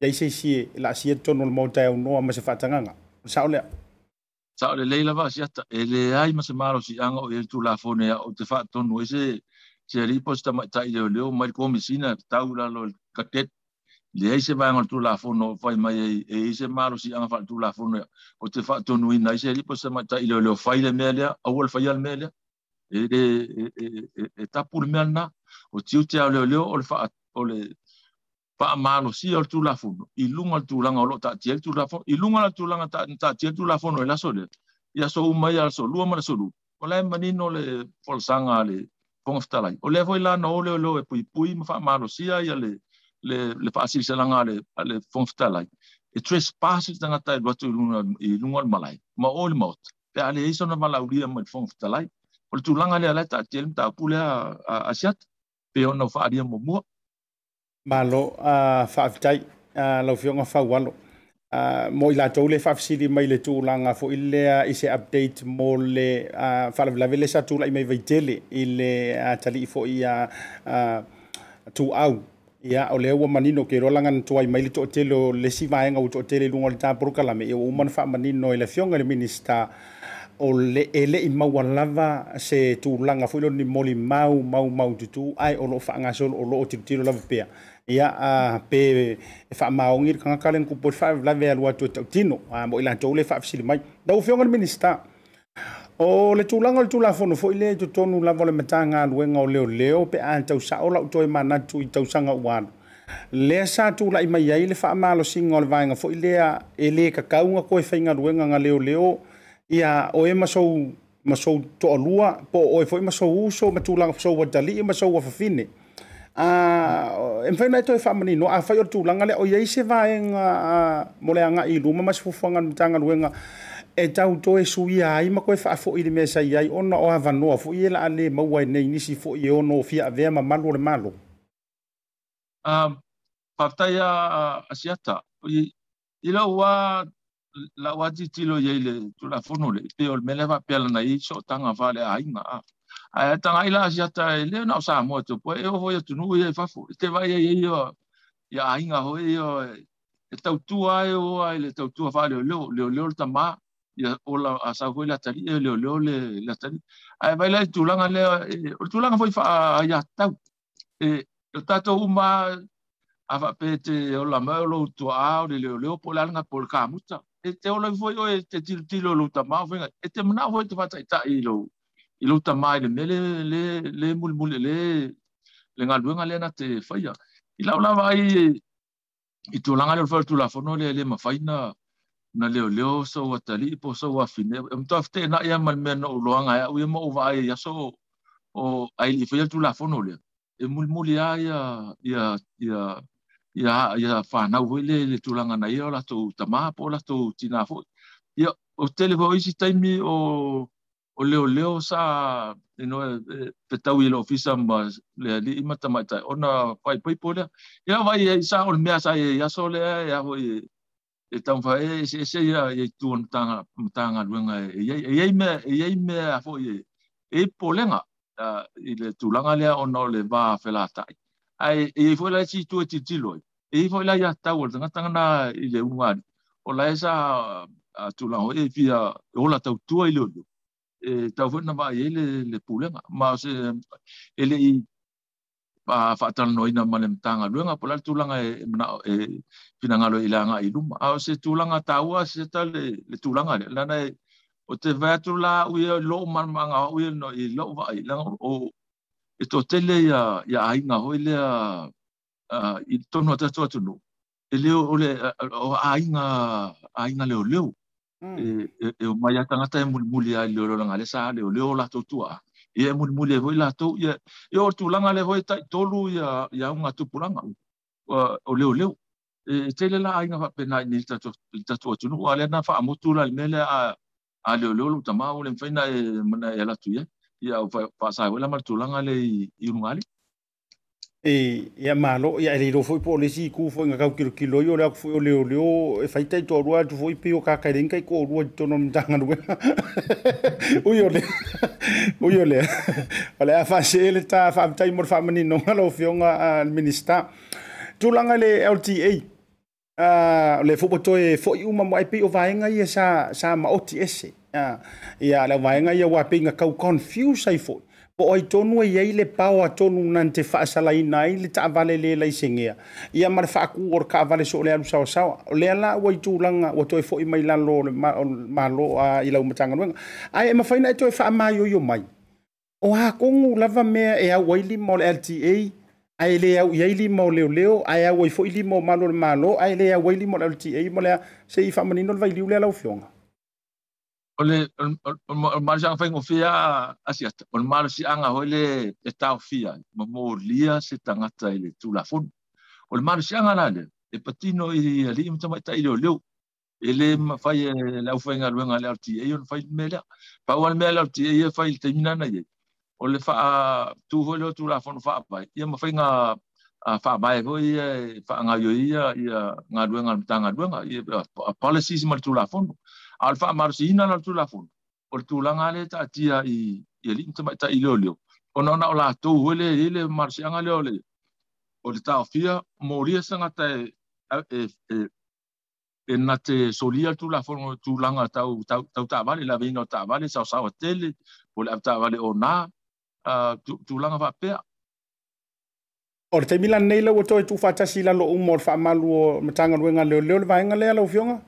daisisi la sieto no mota no ma se fatanga sa ole sa ole leila va siata ele ai ma se malo si anga o el tu la fone o te fatto no ese se riposta ma tai le leo mal komisina taula lo katet le ese va ngol tu la fone vai mai e ese malo si anga fa tu la fone o te fatto no ina ese riposta ma tai le leo fai le melia o al fai al melia e ta pulmelna o tiu tia le le o fa o le pa mano si o tu la fono i lunga tu langa o ta tia tu la fono i lunga tu langa ta ta tia tu la fono la sole ia so uma ia so lua ma so lu o la manino le folsanga le konftalai o le voi la no le lo e pui pui ma fa mano si ia le le le fasi selanga le le konftalai e trespasses tanga ta do tu lunga i lunga malai ma all mot pe ale iso na malaulia ma konftalai o tu langa le ala ta tel ta pula asiat pe ono fa dia momo malo a fa vitai la fionga fa walo mo ila to le fa sidi mai le tu langa fo ile ise update mo le fa la vele sa tu la mai vitele ile atali fo ia tu au ia o le wa manino ke ro langa tu ai mai le to telo le siva nga u to tele lungo le ta prokala me o man fa manino ile fionga le minister o le ele i maua lava se tūlanga fo ilo ni moli mau mau mau tutu ai o loo whaangasolo o loo tirutiro lava pia. Ia a pe wha maongir kanga kalen kupot wha lave alua tu tautino mo ila tau le wha fisili mai. Dau fionga le minister o le tūlanga o le tūlafono fo ile tutonu lava le matanga luenga o leo leo pe a tau sao lau toi manatu i tausanga uano. Le sa tu lai mai ai le wha malo singa o le vaenga fo ilea ele kakaunga koe whainga luenga nga leo leo ia o e masou masou to alua po o e foi masou uso matulanga so wadali masou afafine a emfena to fa mani no afa yo tulanga le o ye se vaenga moleanga i luma masfufanga mtanga luenga e tau toe sui ai ma koe faafo i le mea sai ai ona o havanoa fo i e la ale maua nei nisi fo i e ono o fia avea ma malu le malu. Pataia asiata, i la ua la ua titilo i le tulafono le pe o le melewa pela na i so tanga vale a inga a. Ai tanga i la asiata e leo na o Samoa topo e o hoi atunu i e fafo. Te vai e i o ia inga hoi e e tautua e oa i le tautua vale o leo leo leo tamaa. Ya ola asafoi la tari le le le la tari ai vai la tulanga le tulanga foi fa ya tau e tato uma ava pete ola melo tu au le le polanga polka muta e te ola foi o e te tilo lo tama venga e te mna foi te fata ita ilo ilo tama le le le le mul mul le le ngalwenga le na te faya ila ola vai i tulanga le foi tulafono le le mafaina na leo leo so watali po so wafine mtafte na ya malmeno uloanga ya uemo uva ya so o ai fia tu la fono le e mulmuli ya ya ya ya ya fa na wile le tulanga na yo la to tama po la to tina fo yo o televo isi taimi o o leo leo sa no petawi lo ofisa mas le ali mata mata ona pai pai po le ya vai sa o mea sa ya so le ya hoi e tamfa e se se ia e tu ntanga ntanga luenga e e me e me afo e e polenga ile tulanga le ono le va felata ai e foi la ci tu ti loi e foi la ya ta wolanga tangana ile unwa ola esa tulanga e via ola ta tu ile e ta vona va ile le polenga ma se ele i pa fatal noina malem tanga luenga pola tulanga e e pinangalo ilanga ilum a se tulanga taua se tal le tulanga la na o te vetula u lo manmanga u no i lo va ilanga o eto tele ya ya ainga hoile a i tono tatua tunu ele ole o ainga ainga le leo e e o maya tanga ta mulmuli ai le langa le sa le leo la totua e mulmuli hoi la to ya yo tulanga le hoi tolu ya ya unga tupulanga o leo leo e tele la ainga fa pena ni tato tato tunu ale na fa motula mele a a le lolo tama ole mfina e mana ya la tuya ya fa sa wala martulanga le irungali e ya malo ya le lo foi polisi ku foi nga ka kilo yo la foi le lolo e fa ita to rua tu foi pio ka ka renga ko rua to no mtanga ndu uyo le uyo le ole afa shele ta fa mtai mor fa mani no ngalo fionga al minister tulanga le L T A Uh, le fopo toe foi uma mai pe o vainga ia sa sa ma O T S ia ia la vainga ia wa pinga kau confuse ai foi po oi tonu ia le pau atonu nante fa sala ina ile ta vale le la singea ia mar fa ku or ka vale so le alu sa sa le la wa tulanga wa toe foi mai la lo ma lo a ile umtanga wenga ai ma faina toe fa ma yo yo mai o ha kongu lava mea e au waili mo le L T A ai le au ia ili mo leo leo ai au fo ili mo malo malo ai le au ili mo L T A mo le se ifa manino vai liu le la ofionga ole mal jang fai ngofia asiata on mal si anga hole eta ofia mo molia se tangata ile tulafon on mal si anga nale e patino i ali mo tama ta ile leo ele fai la ofinga luenga le L T A on fai mela pa wal mela L T A fai termina na ye o le fa tu holo tu la fon fa pai ia ma fainga fa bai ho ia fa nga yo ia ia nga duenga tanga duenga ia policies ma tu la fon alfa marcina na tu la fon o tu la ngale ta tia i ia li tama ta ilolio ona na ola tu hole ile marcia ngale ole o ta ofia moria sanga ta e e na te solia tu la fon tu la nga ta ta ta vale la vino ta vale sa sa hotel o la ta vale ona a tu langa va pe or te milan nei lo to tu fa tasi la lo umor fa malu mtanga wenga le le va nga le la ofionga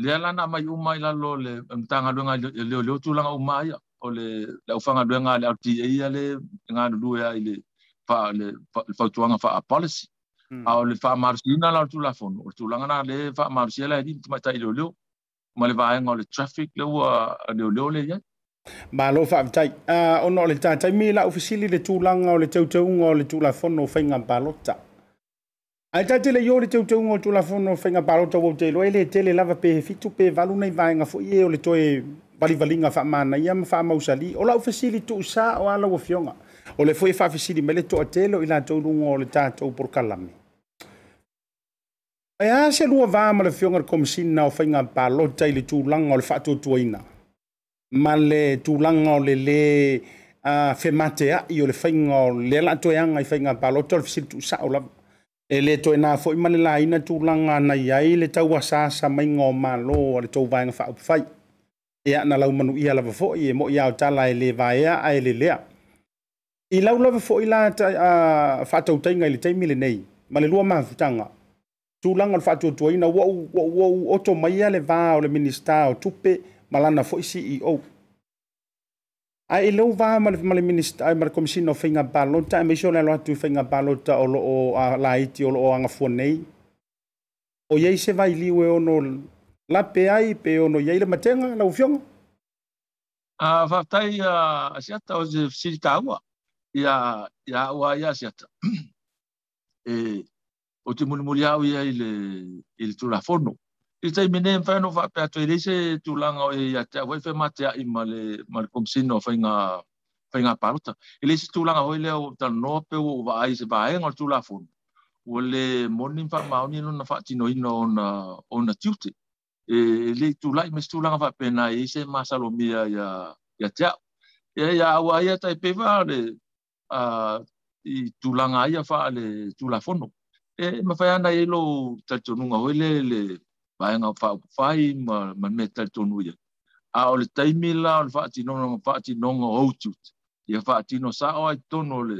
le la na mai uma ila lo le mtanga wenga le le tu langa uma ya o le la ufanga wenga le arti ya le nga lu ya ile fa le fa tu nga fa policy au le fa margina la tu la fon tu langa na le fa margela di mata ile lo ma le va nga le traffic le wa le le ya malo fa tai a ono le tai mi la ofisili le tulanga o le teuteuga o le tulafono o faiga balota Ai tatele yo le teu teu ngol tula fono fenga balota wo te lo ele tele lava pe fitu pe valuna ivanga fo ye le toe bali valinga fa mana yam fa mausali ola facility usa wala wo fionga ole foi fa facility mele to telo ila to ngol tato por kalami ai ase lo va male fionga komsin na fenga balota ile tulanga ole fa to toina male tulanga ole le a fematea yo le fenga le la toyanga fenga balota facility usa ola ele to na foi malila ina tulanga na yai le tawasa sa mai ngoma lo le to vai fa fai ia na lau manu ia lava foi e mo ia tala ele vai a ele le i lau lava foi la fa to tainga le taimi le nei malelua ma futanga tulanga fa to to ina wo wo oto mai le va le minista o tupe malana foi C E O ai lo va mal mal minister ai mar commission of finger balota ai meso la tu finger balota o o la iti o o anga fonei o ye se vai liwe ono la pai pe ono ye le matenga la ufion a va tai a seta o de siltawa ya ya wa ya seta e o te mulmulia o ye le il tulafono ita minen fa no fa pe atorise tulanga e ata wa fe matia imale malkomsino fa nga fa nga parta ele se tulanga o ile o tan no pe o va ai se va en o tulafon o le morning fa mauni no na fa tino ino na on a tuesday e ele tulai mes tulanga fa pe na ise masalomia ya ya ta ya wa ya ta pe va de a tulanga ya fa le tulafon e ma fa na ilo tatunga o ile le vai nga fa fai ma metal tonuia a o le taimi la o fa ti no fa ti no o tu ia fa ti no sa o tono le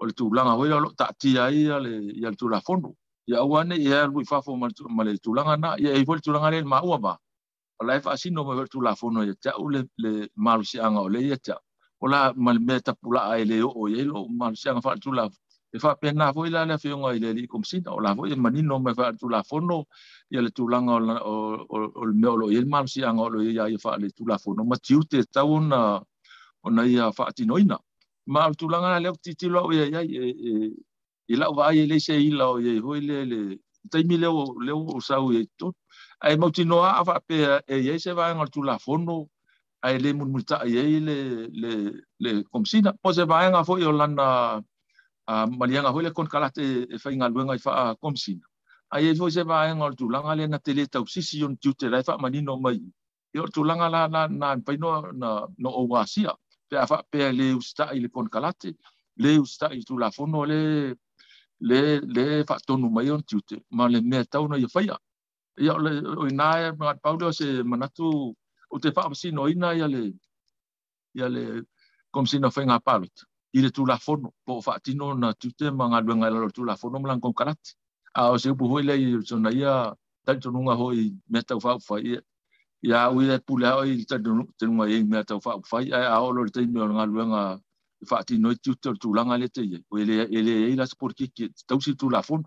o le tulanga ho ia ta ti ai le ia le tulafono ia wane ia lui fa fo ma le tulanga na ia i vol tulanga le ma o ba o la fa si no ma le tulafono ia ta o le le malu si anga o le ia ta o la ma meta pula ai le o ia lo malu si anga fa tulafono e fa pena foi la la fiona ile li komsina o la foi manino me fa tulafono ia le tulanga o le meolo ia mal si anga o ia ia fa le tulafono ma tiute tauna ona ia fa tinoina ma tulanga le titilo ia ia ila va ia le sei la o ia foi le le taimi le le o sau ia tot ai mo tinoa fa pe ia se va anga tulafono ai le multa ia le le le komsina po se va anga foi o lana a malianga hole kon kalate e fainga luenga i fa komsina ai e se va en ortu langa le na tele tau sisi on tute la fa manino mai e ortu langa la na na paino na no oasia pe fa pe le usta ile kon kalate le usta i tu la fono le le le fa tonu mai on tute ma le me tau no i fa ia ia o na ma paulo se manatu o te fa si no ina ia le ia le komsina fainga palot ile tulafono po fa tino na tute manga luenga la tulafono mlang kon kalat a o se buhoi le sona ia tanto nunga hoi meta fa fa ia u ile pula oi tanto nunga ia meta fa fa a o lo te manga luenga fa tino tute tulanga le te ile ile ile sporki ki tausi tulafono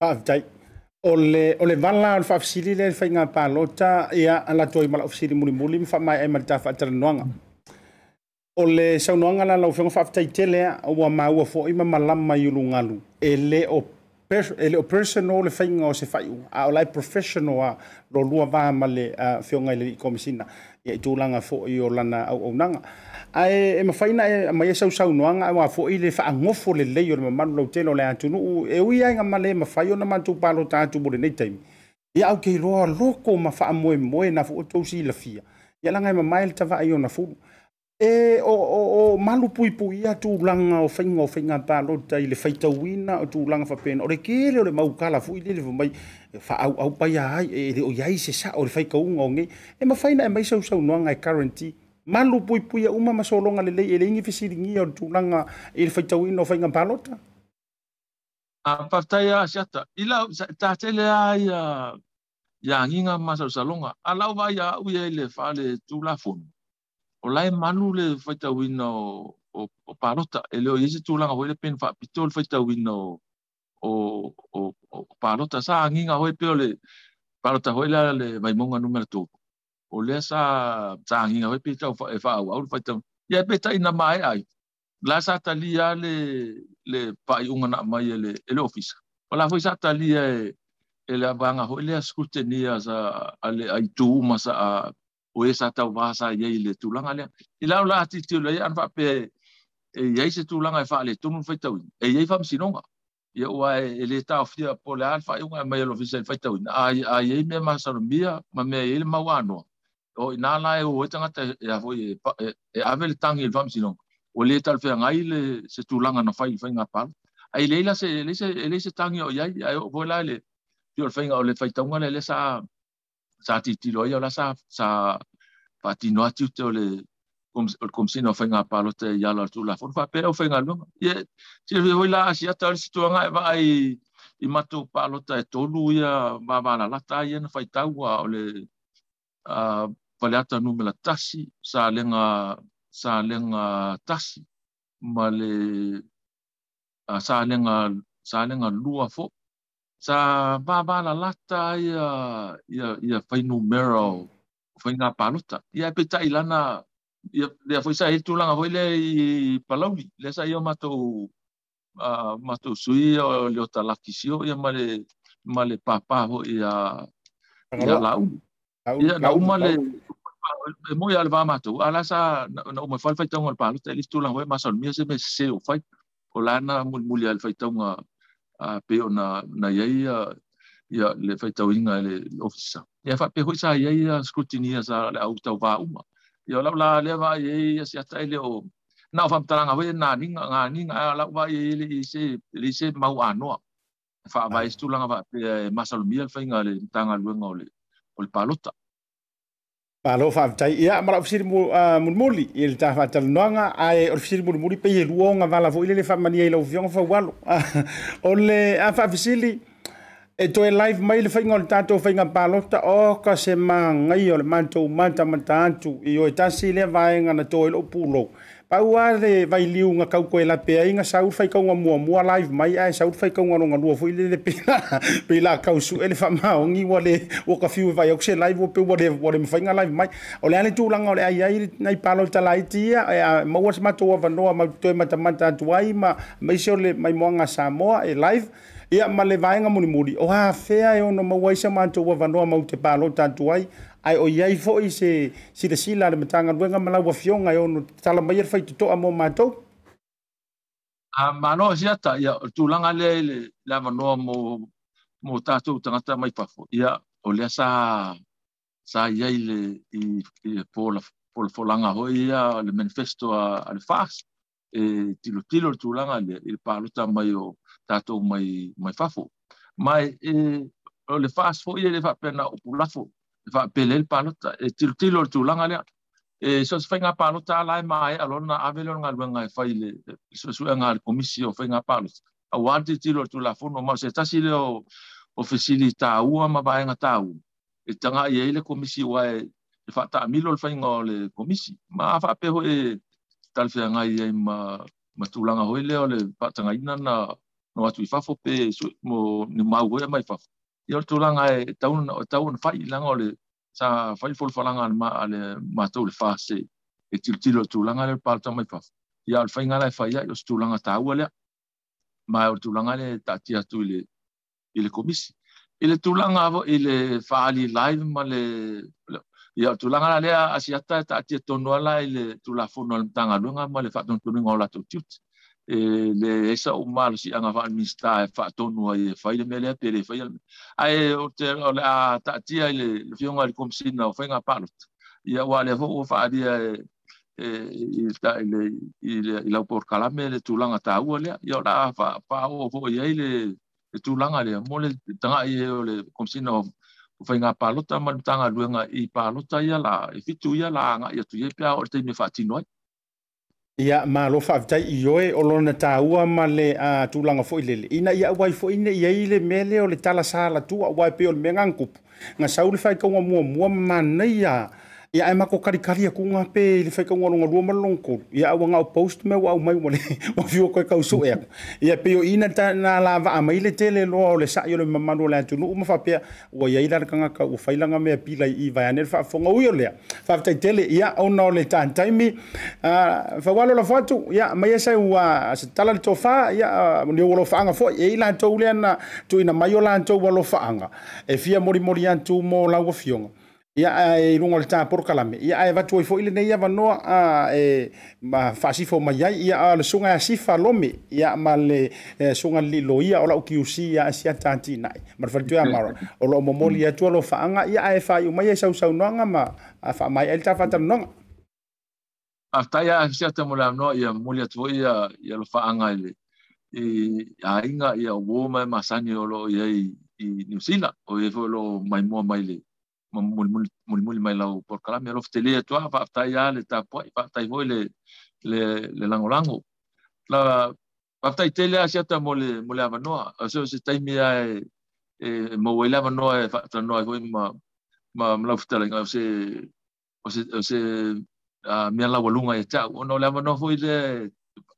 a tai ole ole valla al fa facili le fa nga palota ia ala toi mala ofsili muli muli fa mai mata fa ternoanga ole saunoanga la laufianga faafetaitele ua maua foʻi ma malama i ulugalu e lē o ele o personal le faiga o se faʻiʻuga a o lae professional a lo lua va ma le fioga i le ikomesina ia i tulaga foʻi o lana auaunaga ae e mafaina e maia sausaunoaga ua foʻi le faagofo lelei o le mamalu lautele o le atunuu e ui aiga ma lē mafai ona matou palota atu mo lenei taimi ia au keiloa loko ma faamoemoe na foʻatousi i lafia ia lagai mamae le tavaai ona fulu e o o o malu puipui atu langa o fenga o fenga palota ile faitauina o tu langa fa pena o le kele o le maukala fu ile le mai fa au au pai ai e o yai se sa o le faikaunga o nge e mafaina e mai sau sau noanga e currenti malu puipui a uma masolonga lelei ele ingi fisiringi o tu langa ile faitauina o fenga palota a partaya asiata ila tatele ai ya nginga masau salonga ala va ya u ile fa le tu la fon o lai manu le faitauina o o palota ele o isi tulanga hoi le pen fa pitol faitauina o o o palota sa nginga hoi pe le palota hoi la le maimonga numero two o le sa sa nginga hoi pe tau fa fa au faitau ia pe tai na mai ai la sa talia le le paiunga na mai le ele ofisa wala foi sa talia e ele abanga ho ele scrutinia za ale aitu masa o esa tawasa ye le tulanga le ila la attitude le an va pe ye se tulanga e fa le tumu foi tawin e ye fam sinonga ye wa ele ta ofia pole alfa e uma mai le ofisa foi tawin ai ai ye me masa mia ma me ele mawano o na la e o tanga ya foi e avel tangi fam sinonga o le tal fe ngai le se tulanga na fai fai ngapal ai leila se ele se ele se tangi o ye ai o vola le yo fenga o le fai tonga le sa sa titilo yo la sa sa patino atito le comme comme si no fenga palote ya la tu la forfa pero fenga no ye si voi la si atal si tonga vai i mato palota tolu ya va va la ta ye no fai taua o le a palata no me la taxi sa lenga sa lenga taxi male a sa lenga sa lenga lua fo sa baba la lata ia ia ia fai numero fai na palota ia peta ilana ia ia foi sa itu langa foi le palauli le sa ia mato a mato sui o le talakisio ia male male papa ho ia ia la u ia na uma le moi alva mato ala sa na uma fai fai tonga palota ele itu langa foi masol mia se me se o fai olana mulmuli al fai tonga a peo na na ia ia le faitauinga le ofisa ia fa peo sa ia ia scrutinia sa le auto va uma ia la la le va ia se ata ele o na fam taranga we na ninga nga ninga la va ia le se le se mau ano fa va stulanga va masalmia fa inga le tanga luenga ole ol palota palo fa tai ia mara ofisir mulmuli il ta fa tal noanga ai ofisir mulmuli pe ruonga vala vo ile fa mania ile ovion fa walo ole afa ofisili e to live mail fa ngol tato fa ngam palota o ka semanga ile manto manta mantantu io tasi le vainga na to ile opulo pa uale vai liunga kau ko ile pe ai nga sau fa ka nga mua mua live mai ai sau fa ka nga nga lua fo ile pila pila kau su ele fa maongi wale o ka fiu vai oxe live o pe wale wale fa nga live mai ole ale tu langa ole ai ai nai palota laitia ma was ma to va no ma to manta mantantu ai ma mai sole mai moanga Samoa e live ia male vainga muni muri o ha fea e ono mawaisa manto wa vanoa maute palota tuai ai o iai fo i se sila sila le matanga wenga malawa fionga e ono tala maier fai tutoa mo matou a mano siata ia tulanga le le la vanoa mo mo tatou tangata mai pafo ia o le sa sa iai le i pola pola folanga ho ia le manifesto al fas e tilo tilo tulanga le il palota mai o tatou mai mai fafo mai e o le fas fo ia le fa pena o pulafo va pele el palota e tilo tilo tulanga le e so se fenga palota la mai alona avelo nga luenga faile so so nga komisio fenga palota a warti tilo tulafo no ma se tasile o ofisili taua ma baenga tau e tanga ia le komisio wa e fa ta milo fenga le komisi ma fa pe ho e talfia nga ia ma matulanga ho ile ole patanga ina na no atu fafo pe mo ni mau e mai fafo ia tulanga e taun taun fai langa ole sa fai fol falanga ma ale matul fase e tiltilo tulanga le palta mai fafo ia al fai ngala fai ia tulanga tau ole ma o tulanga le tatia tu ile ile komisi ile tulanga vo ile faali live ma le ia tulanga le asiata tatia tonola ile tulafono le tanga lunga ma le fatun tuninga ola tu e le esa o mal si anga va mista fa tonu e fa ile mele pere fa ile ai o te la tatia ile le fion al komsina o fenga palot ia wa le vo fa dia e il ta ile il au por kalame le tulanga tau le ia la fa fa o vo ia ile tulanga le mo le tanga ia le komsina o fenga palot ma tanga luenga i palot ia la e fitu ia la nga ia tu ia pia o te me fa tinoi ia malo fa tai ioe olona taua male a tulanga fo ile ina ia wai fo ina ia ile mele ole tala sala tu wai pe ole mengankup nga saul fa ka mo mo manai ia Ya ai mako kari kari aku ngape lifai ka ngolongo lu malongko ya au ngau post me wa mai mole wa fio ko ka usu ya ya pio ina ta na lava ama ile tele lo le sa yo le mamalo la tu lu mafa pia wa ya ila ka ngaka u faila ngame pila i va ya ne fa fonga u yo le fa tele ya ona le ta time fa walo la foto ya mai sa wa se tala to fa ya ne wolo fa anga fo ya ila to le na tu ina mai yo la to wolo fa anga e fia mori mori an tu mo la wo fio ia e lungol ta por kalame ia e vatu fo ile nei ava no a e ma fasifo mai ai ia le sunga sifa lome ia male sunga lilo ia ola ukiusi ia sia tantinai marfatu ia maro ola momoli ia tualo faanga ia e fa yuma ia sau sau noanga ma fa mai el ta fatam noanga afta ia sia tamulam no ia molia tu ia ia lo faanga ile e ainga ia woma masani olo ia i New Zealand o e fo lo mai mo mai ile mul mul mul mul mai lau por kala me lo tele to va taya le ta po va tai voi le le le langolango la va tai tele asia ta mole mole va no so se tai mi e mo wela va no va ta no voi ma ma lo tele ga se se se a mi la volunga e ta no la no voi le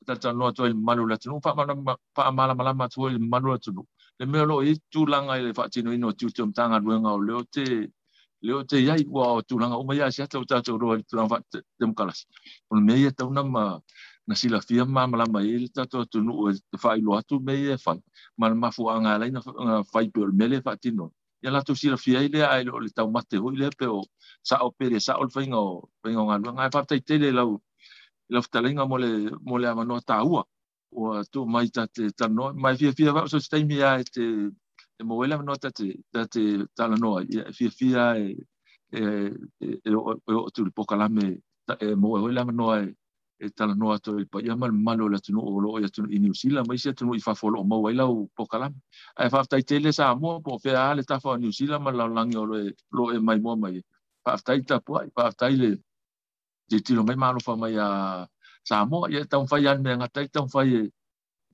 ta ta no to il malu la tu fa ma fa mala mala ma tu il malu la tu le me lo i tu langa le fa tino ino tu tu tanga duenga le te Leo te yai wa tulanga uma ya sia tau tau ro tulanga demkalas on me ya tau nama nasila fia ma mala mai ta to tunu fai lo atu me ya fan mal ma fu anga la na fai per mele fatino ya la tu sila fia ile ai lo tau mate ho ile pe o sa o pere sa o fai ngo fai ngo nga nga fa tai tele lo lo talenga mole mole ama no taua o tu mai ta te tano mai fia fia va so stai mi ya te The Moela nota that Talanoa, Fia, to the Pocalame, Moela Noa, Talanoa to Payaman, Malo Latino, or to New Zealand, I said to if I follow Moela Pocalam. I have Titales are more fair, let for New Zealand, Malang or Lo and my mom. Half Taitapoi, half Taile, the Tilomemano for my Samoa, yet down fire and a Titan fire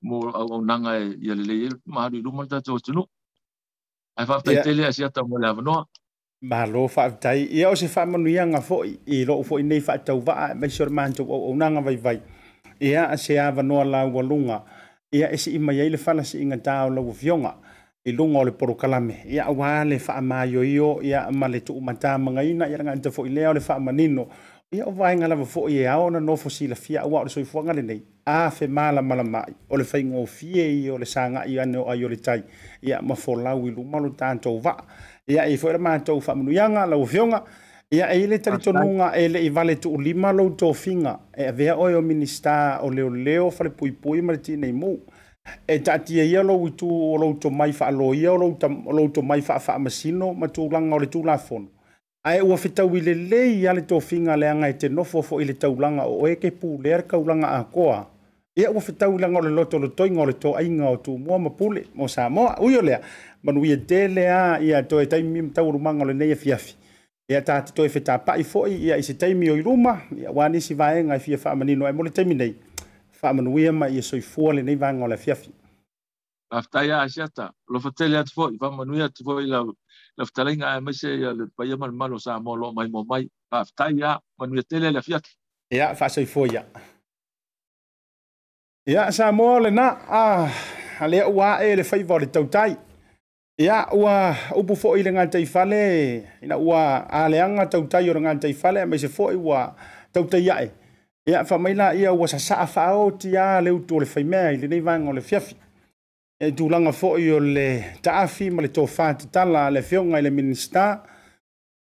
more on Nanga Yelay, Marie Lumata to I have to tell you, I said, I have no. Malo five day. I also found young for a lot for in a fat over, make sure man to Onanga Vivai. Yeah, I say, I have no allow Walunga. Yeah, I see my elephant singing a towel of younger. A long or porcalame. Yeah, a while if I'm my yo, yeah, Maletu Matamanga, young and for Ileo Famanino. Yeah, wine another for a hour and no for Sila Fia, what so for Galilei. Afe mala malamai o le faingo fie o le sanga ia no ai o le tai ia mafolau i lumalu tanto va ia e foi matou famuianga la ufianga ia e le talitonunga e le vale tu lima lo to finga e avea o o Minisita O Leoleo Falepuipui Martinei mu e tatia ia lo tu o lo to mai fa lo ia lo lo to mai fa fa masino matulanga o le tulafono ai o fitau ile le ia le to finga le anga te nofo fo ile taulanga o e ke pu le ka ulanga akoa ia o fitau langa o le loto lo toi ngol to ai nga o tu mo mapule mo sa mo u yo le manu ye tele a ia to e taimi mtau rumanga le nei fiafi ia ta to e fita pa i fo ia i se taimi o iruma ia wani si vae nga fia fa manino e mo le taimi nei fa manu ia ma ia soifua le nei vanga o le fiafi afta ia asiata lo fatele at fo va manu ia tu fo ila la ftalinga a mase ya le payaman malo sa molo mai mo mai aftaya manu tele la fiat ya fa sai foya ya sa mole na a ale wa ele favor tautai ya wa upu fo ile ngantai fale ina wa ale anga tautai yo ngantai fale mase fo wa tautai ya ya fa mai la ia wa sa sa fa o tia le utu le faimai le nei vang le fiafi e tulanga fo yo le taafi ma le tofa tala le fionga ile Minisita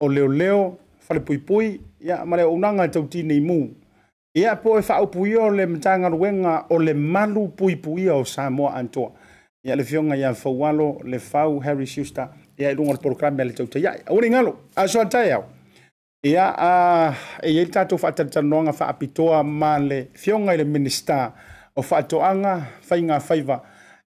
O Leoleo Falepuipui ya ma le unanga tautini mu ya po fa upuyo le mtanga wenga o le malu puipui o Samoa anto ya le fionga ya Faualo le Fau Harry Shuster ya lunga programa le tauta ya uri ngalo aso tayao ya a e tato fa tanonga fa apitoa ma le fionga ile Minisita o fa toanga fainga faiva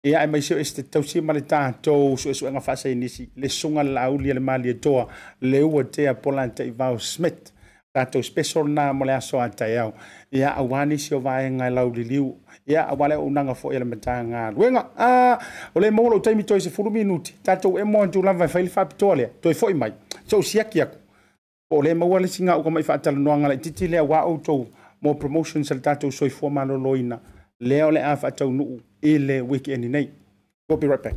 ia mai se este tausi malita to so so nga fasa inisi le sunga lauli le mali toa le wotea polanta ivao smith tato special na mole aso atayao ia awani sio vae nga lauli liu ia awale unanga fo elementa nga wenga a ole molo taimi toise fulu minuti tato e montu lava fail fap tole toi foi mai so siakia O le maua le singa o kama i whaatalonoanga lai titi lea wā outou mō promotion sa le tātou soifua maloloina. Lea o le a whaatau nuu e le weekendi nei. We'll be right back.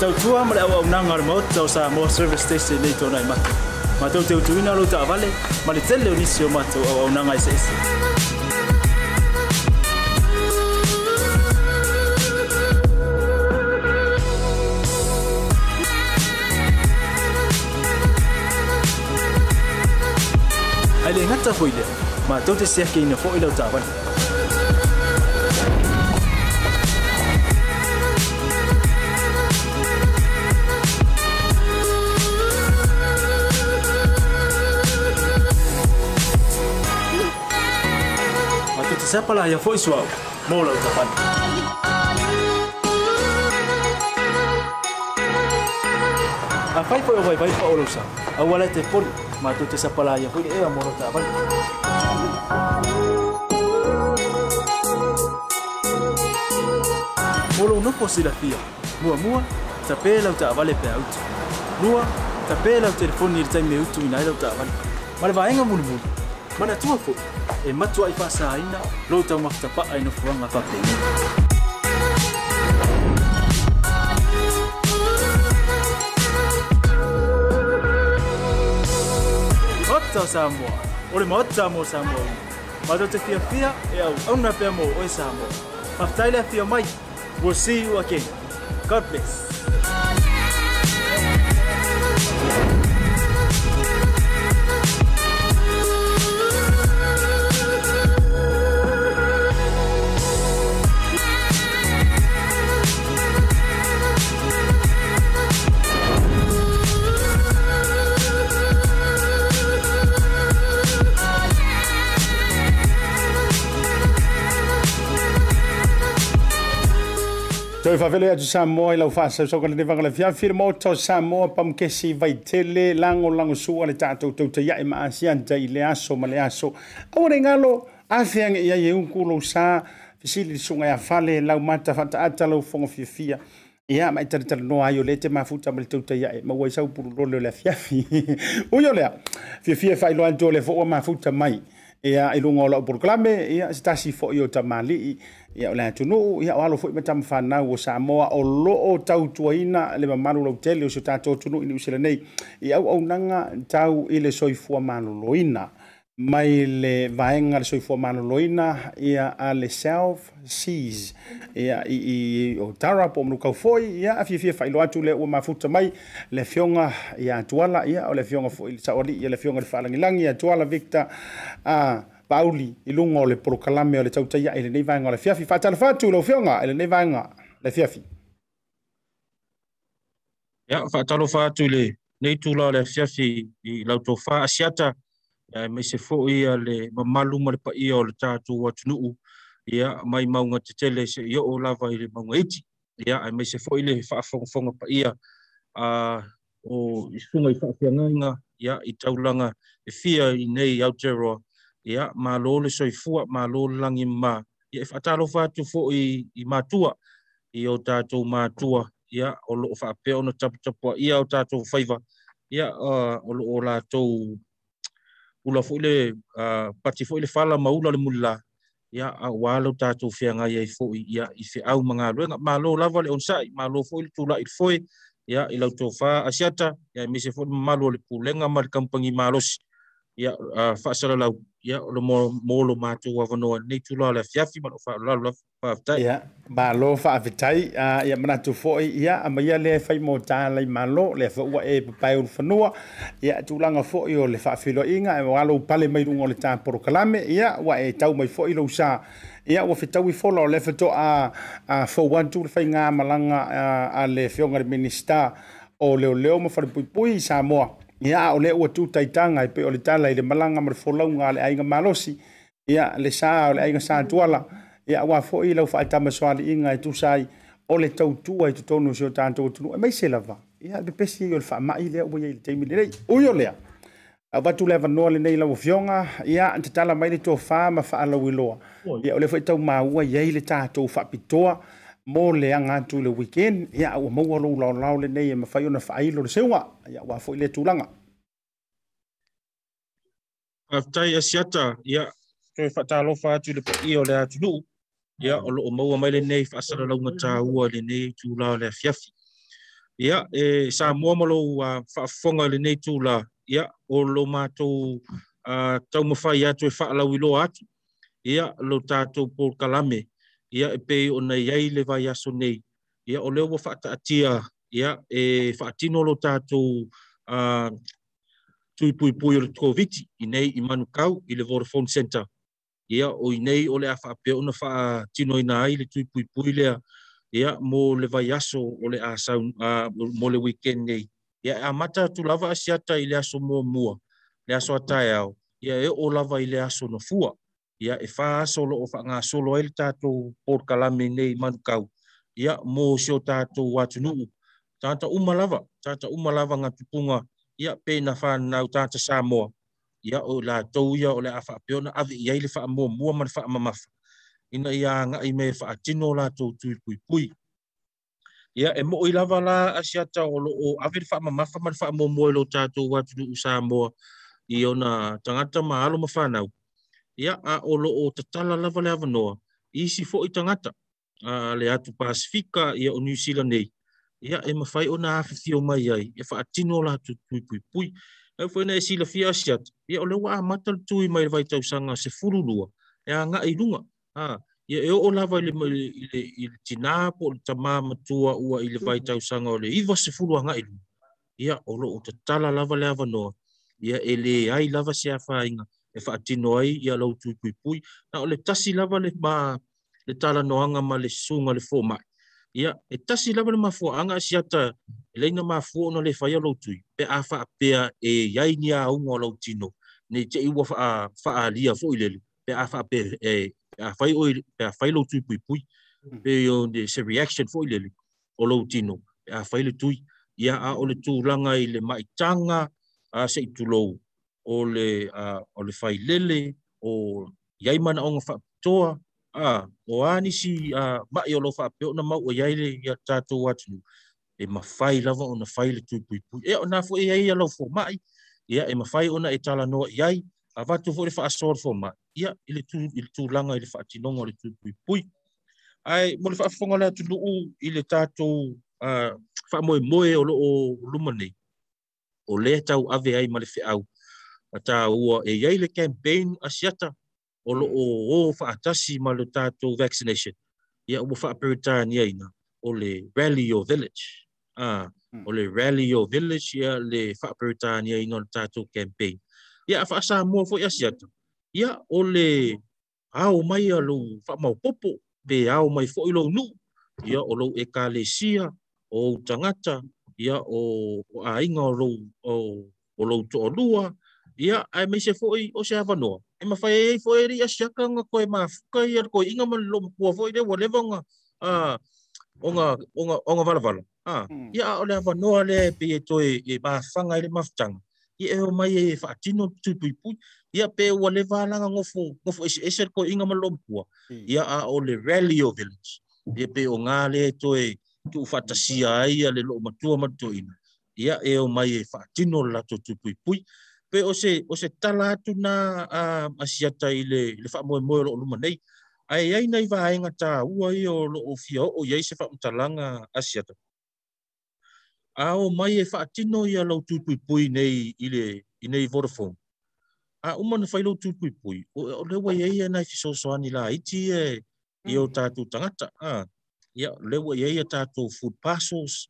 Tautua mara au nanga mo tau sa mo service station nei tonai matu. Matu teu tuina lo ta vale, mali tele unisio matu au nanga sesi. Ele ngata foile, ma tote serke ina foile o tavan. Ma tote sapala ya foi suau, mola o tavan. A pai foi o vai vai Paulo sa. A wala te pon, matu te sa pala ya foi e amor ta pai. Paulo no posila pia. Mua mua, tapela ta vale pe out. Mua, tapela o telefone irtai me utu ina ta vale. Mal vai nga mun mun. Mana tua fo. E matu ai pasa ina, lo ta makta pa ai no fuanga fa pe. Tau Samoa, ore mo Samoa Samoa, ma do te fia fia e au una pe mo o Samoa. Aftaila fia mai, we'll see you again. God bless. Tau fafele atu Samoa ilau fasa so kala neva kala fia firmo tau Samoa pamkesi vaitele lango lango sua le tatou tau te yae maasian te ile aso ma le aso. Aure ngalo afeang ia ye unkulo sa fisili sunga ya fale lau mata fata ata lau fongo fifia. Ia ma itaritari no ayo lete mafuta ma le tau te yae ma waisau puru lolo le fia fi. Uyo lea fifia failo anto le fo mafuta mai. Ia ilunga ola upurklame, ia sitasi fo iyo tamali, ia ola tunu, ia walo fo ima tamfana wa Samoa o loo tau tuaina lima manu lau tele usu tato tunu ini usilanei. Ia au au nanga tau ile soifua manu loina, maile vaenga le soifua manu loina, ia ale self-seas, ia i o tarapo mnukau foi, ia afifia failo atu le ua mafuta mai, le fionga ia atuala, ia o le fionga foi, ia le fionga le falangilangi, ia atuala Victor, a Pauli ilungo le porokalame o le tautaya ele nei vaenga le fiafi fatalfatu le fionga ele nei vaenga le fiafi ya fatalfatu le nei tula le fiafi i lautofa asiata mai se foi ale mamaluma le pa ia o le tatu watunu ya mai maunga tetele se yo o lava ile maunga iti ya mai se foi le faafonga pa ia a o isunga faafanga ya itaulanga e fia i nei autero ya malo le soifua malo langi ma ya fatalo fatu fo i, i matua ia tatou matua ya o lo fa pe ono tap tap ia tatou faiva ya uh, o lo la tou ula fo ile uh, pati fo ile fala maula le mulla ya awalo tatou fianga ia fo ia ife au manga lo malo lava le onsa malo fo ile tula ile fo ya ila tofa asiata ya mise fo malo le pulenga mal kampangi malos ya uh, fa sala la ya lo molo matu wa no nei tula la fiafi ma fa la fa ta ya ba lo fa fitai ya mana tu fo ya ama ya le fa mo ta la malo le fa wa e pa un fanua ya tulanga fo yo le fa filo inga wa lo pale mai lungo le ta proklame ya wa e tau mai fo ilo sa ya wa fitawi fo lo le fa to a fo one two fa nga malanga a le fionga minister o Leoleo Falepuipui Samoa ia ole o tu taitanga pe ole tala ile malanga mar folonga le ainga malosi ia le sa ole ainga sa tuala ia wa fo ile fa tama swali inga tu sai ole tau tu ai tu tonu so tanto tu mai se lava ia be pesi ole fa mai ile o ye ile temi ile o yo le Watu leva noa lenei lau fionga, ia antatala mai le tō whā ma wha alau iloa. Ia ole fai tau māua iei le tātou whapitoa, mō le anga atu le weekend, ia awa maua lau lau lau lenei e mawhai ona whaailo le sewa, ia awa fo i le tūlanga. Aftai asiata, ia toi whatalofa atu le pa i o le atu nuu, ia olo o maua mai lenei whaasara launga tā ua lenei tūlao le fiafi. Ia e sa muamalo whaafonga lenei tūlao, ia o lo mātou tau mawhai atu e whaalau ilo atu, ia lo tātou Paul Kalame, ia e pei o nei ei le vai aso nei, ia o leo wa whaataatia, ia e whaatino lo tātou Tuipuipui o le Tukoviti, i nei i Manukau i le Vodafone Center, ia o i nei o le a whaapea una whaatino i nai le Tuipuipui lea, ia mo le vai aso o le a saun, mo le weekend nei. Ia a mata tu lava asiata i le aso mua mua, le aso atai au, ia e o lava i le aso na fua, ia e wha asolo o wha ngā solo e le tātou Paul Kalame nei Manukau, ia mō seo tātou watunuu, tāta umalava, tāta umalava ngā tupunga, ia pēna whanau tāta Samoa, ia o la tau ia o le a whaapeona avi i eile wha mua mua man wha mamafa, ina ia ngā i me wha atino la tau Tuipuipui. Ia e mo i lava la asiata o lo o avid fa mamafa man fa mo mo lo tatou watu du Samoa i ona tangata mahalo mafanau. Ia a o lo o tatala lava le avanoa isi fo i tangata le atu Pasifika ia o New Zealand nei. Ia e mawhai o na awhithio mai ai e whaatino la tu Tuipuipui. E whaina e sila fia asiata. Ia o lewa a matal tui mai vai tausanga se furulua e a ngai lunga. Ia e o lava i le tina po le tamā matua ua i le vai tausanga o le iwa se fulua ngai lu. Ia o lo o tatala lava le avanoa. Ia e le ai lava se awhainga e whaatino ai ia lau Tuipuipui. Na o le tasi lava le ma le tala noanga ma le sunga le fō mai. Ia e tasi lava le mafua anga asiata e leina mafua ona le whaia lau tui. Pe a whaapea e iaini a unga o lau tino. Nei te iwa whaalia fo i lelu. Pe a whaapea e a fai o a fai lo Tuipuipui pe o de se reaction foi le o lo tino a fai le tui ia a o le tūlanga i le maitanga a se tulo o le a o le fai lele o iai mana o fa toa a o ani si a ma i o lo fa pe ona ma o iai le ia tatou atu e mafai lava ona fai le Tuipuipui e ona fo iai ia lo fo mai ia e mafai ona e tala no iai ava tu fo le fa asor fo mai ia ile tu ile tu langa ile fa tinongo ile Tuipuipui ai mo le fa fonga la tu lu ile tatou a fa moe moe o o lumani o le tau ave ai male fa au ata o e ia ile campaign asiata o o o fa atasi male tatou vaccination ia o fa peritania ina o le rally o village a o le rally o village ia le fa peritania ina tatou campaign ia fa sa mo fo asiata. Ia ole au mai alu fa mau popo be au mai fo ilo nu ia olo ekalesia o tangata ia o ainga olo o olo to lua ia ai me se fo i o se avano e mafai fo ri asiaka nga koe mafuka ia ko inga man lom ko fo ide whatever nga a onga onga onga vala vala a ia ole avano le be to e ba fanga ile mafutanga ia e mai e fa tino Tuipuipui ia pe o le valanga ngofo ngofo ese ko inga malompua ia a o le rally o village ia pe o ngale to e tu fatasia ia le lo matua matoina ia e o mai e fa tino la to Tuipuipui pe o se o se tala tu na asiata ile le fa mo mo lo lumanei ai ai nei va inga ta ua i o lo ofio o ia se fa mtalanga asiata ao mai e whaatino ia lau Tuipuipui nei ile inei Vodafone. A umana whai lau Tuipuipui, o lewa iaia nai fisosoani la iti e i o tātou tangata. Ia lewa iaia tātou food parcels,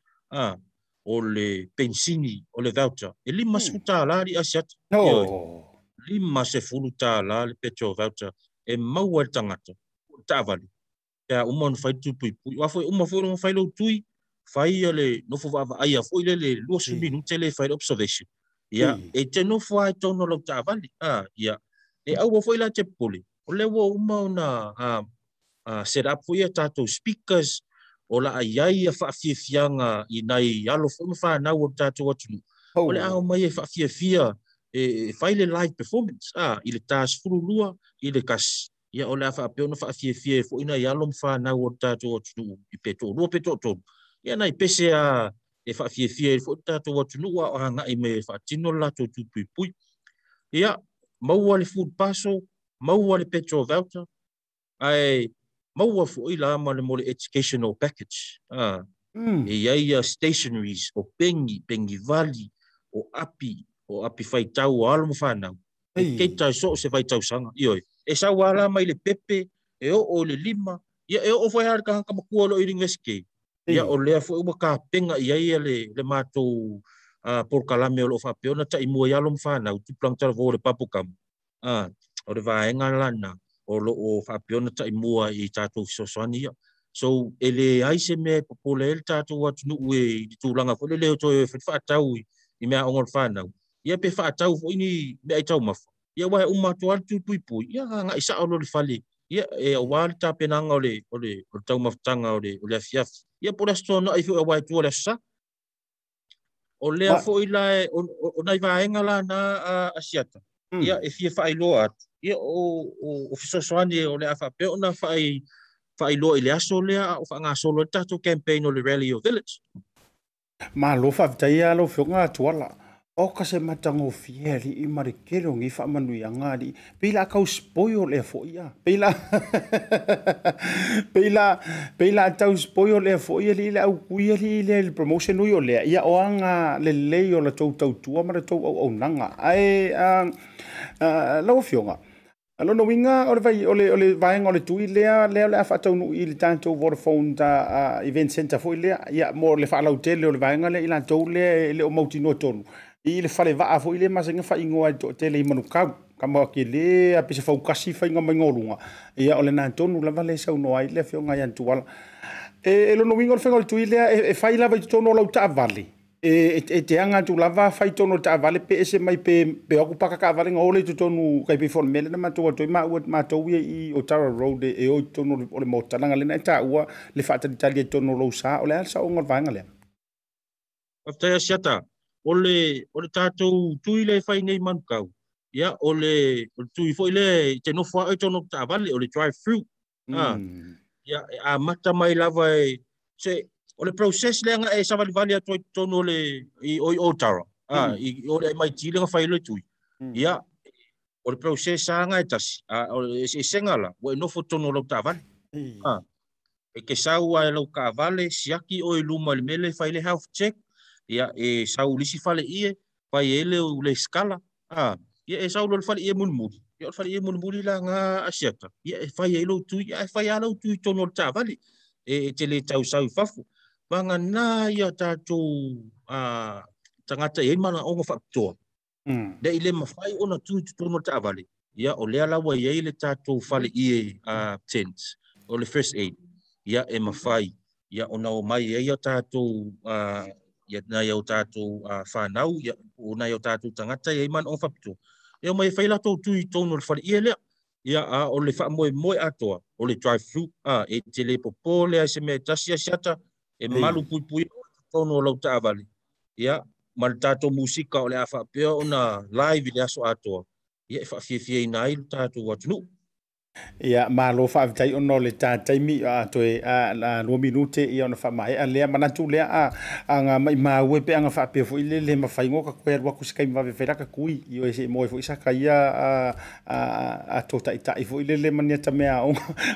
o le pensini, o le voucher. E lima se futā la li asiata. Lima se futā la li petrol voucher. E maua tangata, tāwali. Ia umana whai Tuipuipui. Wafoi umana whai lau tui, fai ale no fo va ai fo ile le lo su minute le fai observation ya e te no fo ai tono lo ta vali ah ya e au fo ile te poli o le wo uma na a a set up fo ia tatou speakers o la ai ai fa fia fianga i nai ya lo fo fa na wo tatou watu o le au mai fa fia fia e faile live performance ah ile tas fululua ile kas ia o lafa pe no fa fie fie fo ina ia lom fa na wota to to peto no peto to ia na pese a e fa fie fie fo ta to to no wa nga ime fa tino la to tu pui pui ia mau le food paso mau le peto velta ai mau fo ila ma le mole educational package ah ia ia stationaries o pengi pengi vali o api o api fai tau almo fana kei tai so se fai tau sanga ioi e sa wala mai le pepe e o o le lima ia e o foi har ka ka ko lo iring weske ia o le foi mo ka penga ia ia le le matou a por kalame lo fa peona tai mo ia lo mfana tu plan tar vore papukam a o le va engalana o lo o fa peona tai mo i tatou sosania so ele ai se me popolel tatou atnu we tu langa ko le to fa tau i me ongol fana ia pe fa tau foi ni me ai tau maf ia wa uma to al tu puipui ia nga isa o le fali ia e wal ta penanga ole ole o tau maf tanga ole ole afia ia por asto no ai foi wa tu ole sa ole foi la ona vai engala na asiata ia e fia fa iloat ia o o fisoswani ole afa pe ona fa ai fa ilo ile aso le o fa nga solo ta to campaign ole rally o village ma lo fa taia lo fonga tuala o ka se matango fieri i marikero ngi fa manu yangari pila ka spoil le foia pila pila pila ta spoil le foia li la kuiri le promotion no le ya oanga le le yo la to to tu amara to o nanga ai lo fonga alo no winga ole vai ole ole vai ngole tu ile le le fa tonu ile tanto Vodafone ta event center fo ile ya mo le fa la hotel ole vai ngale ile to le le o mautino tonu ile fa le va fo ile masenga fa ingoa to tele manuka kama kile a pisa fa ukasi fa inga mangolunga ya ole na tonu la vale sa no ile fa nga ya tuala e lo no winga ole fa ngole tu ile fa ile va tonu la uta vale e e te anga tu lava fai tono ta vale pese mai pe pe ocupa ka vale ngole tu tonu kai pe formele na matu to ma wot ma to e o tara road e o tonu ole mota langa le ta wa le fata d'italia tonu lo sa ole sa ngol vanga le afta shata ole ole ta to tu ile fai nei man ka ya ole tu ifo ile te no fo tonu ta vale ole drive through ah ya a mata mai lava se ole process lenga e sa valvalia to to no le i o tara ah i ole mai tilenga failo tu ya ole process anga etas e sengala we no foto no lo tavan ah e ke sa wa lo cavale siaki o iluma le mele faile health check ya e sa u lisi fale ie pa ele u le skala ah ya e sa u lo fale e munmu ya fale e munmu la nga asiata ya e faile lo tu ya faile lo tu to no tavali e tele tau sa u fafu banga na ya tatu a tangata e mana o factor mm de ile mafai ona tu tu no tavale ya ole ala wa ye ile tatu fale e a tents ole first aid ya e mafai ya ona o mai ye ya tatu a ya na ya tatu a fanau ya ona ya tatu tangata e mana o factor ya mai faila to tu to no fale ile ya a ole fa moi moi ato ole drive through a e tele popole a se metasia shata e malu pui pui tono lo tavali ya maltato musika ole afa pe ona live le aso ato ya fa fie fie nai tato watnu ya malo fa tai ono le tatai mi ato e a lo minute e ona fa mai ale manatu le a anga mai mawe pe anga fa pe fo ile le mafai ngo ka kwerwa kuskai mave fela ka kui yo ese mo fo isa ka ia a a to tai tai fo ile le maneta me a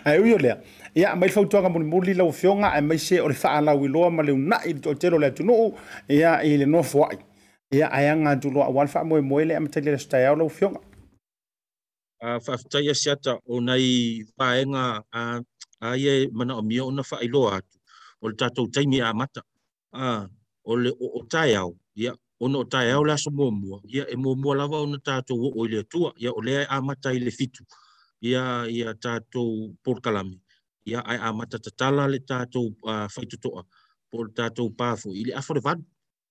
ai yo le ya mai fo tuanga mun muli la ofionga ai mai se ole fa ala wi lo ma le na i to telo le tunu ya ile no fo ai ya ayanga tu lo wal fa mo mo ile am tele style lo ofionga a fa taia sata onai faenga a aye mana omio ona fa iloa o tatou taimi amata a ole o taiao ia ono taiao la somomo ia e momo lava ona tatou o ile tua ia ole amata ile fitu ia ia tatou por kalami ia ai amata tatala le tatou faitu toa por tatou pafo ile aforevad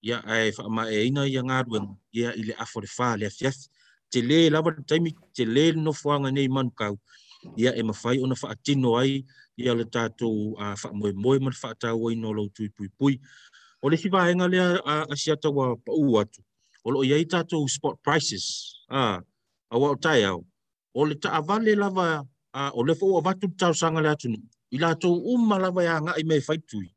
ia ai fa ma eina ia ngadwen ia ile aforefal ia fias tele lava taimi tele no foanga nei mankau ia e mafai ona fa atino ai ia le tatou a fa moe moe man fa tau ai no lo tui pui pui ole si vaenga lea a siata wa pa u atu o lo ia i tātou spot prices. Ah, awa o tai au. O le taavale lava, ah, o le fo o watu tau sanga le atunu. I la tau uma lava ya nga i me faitui.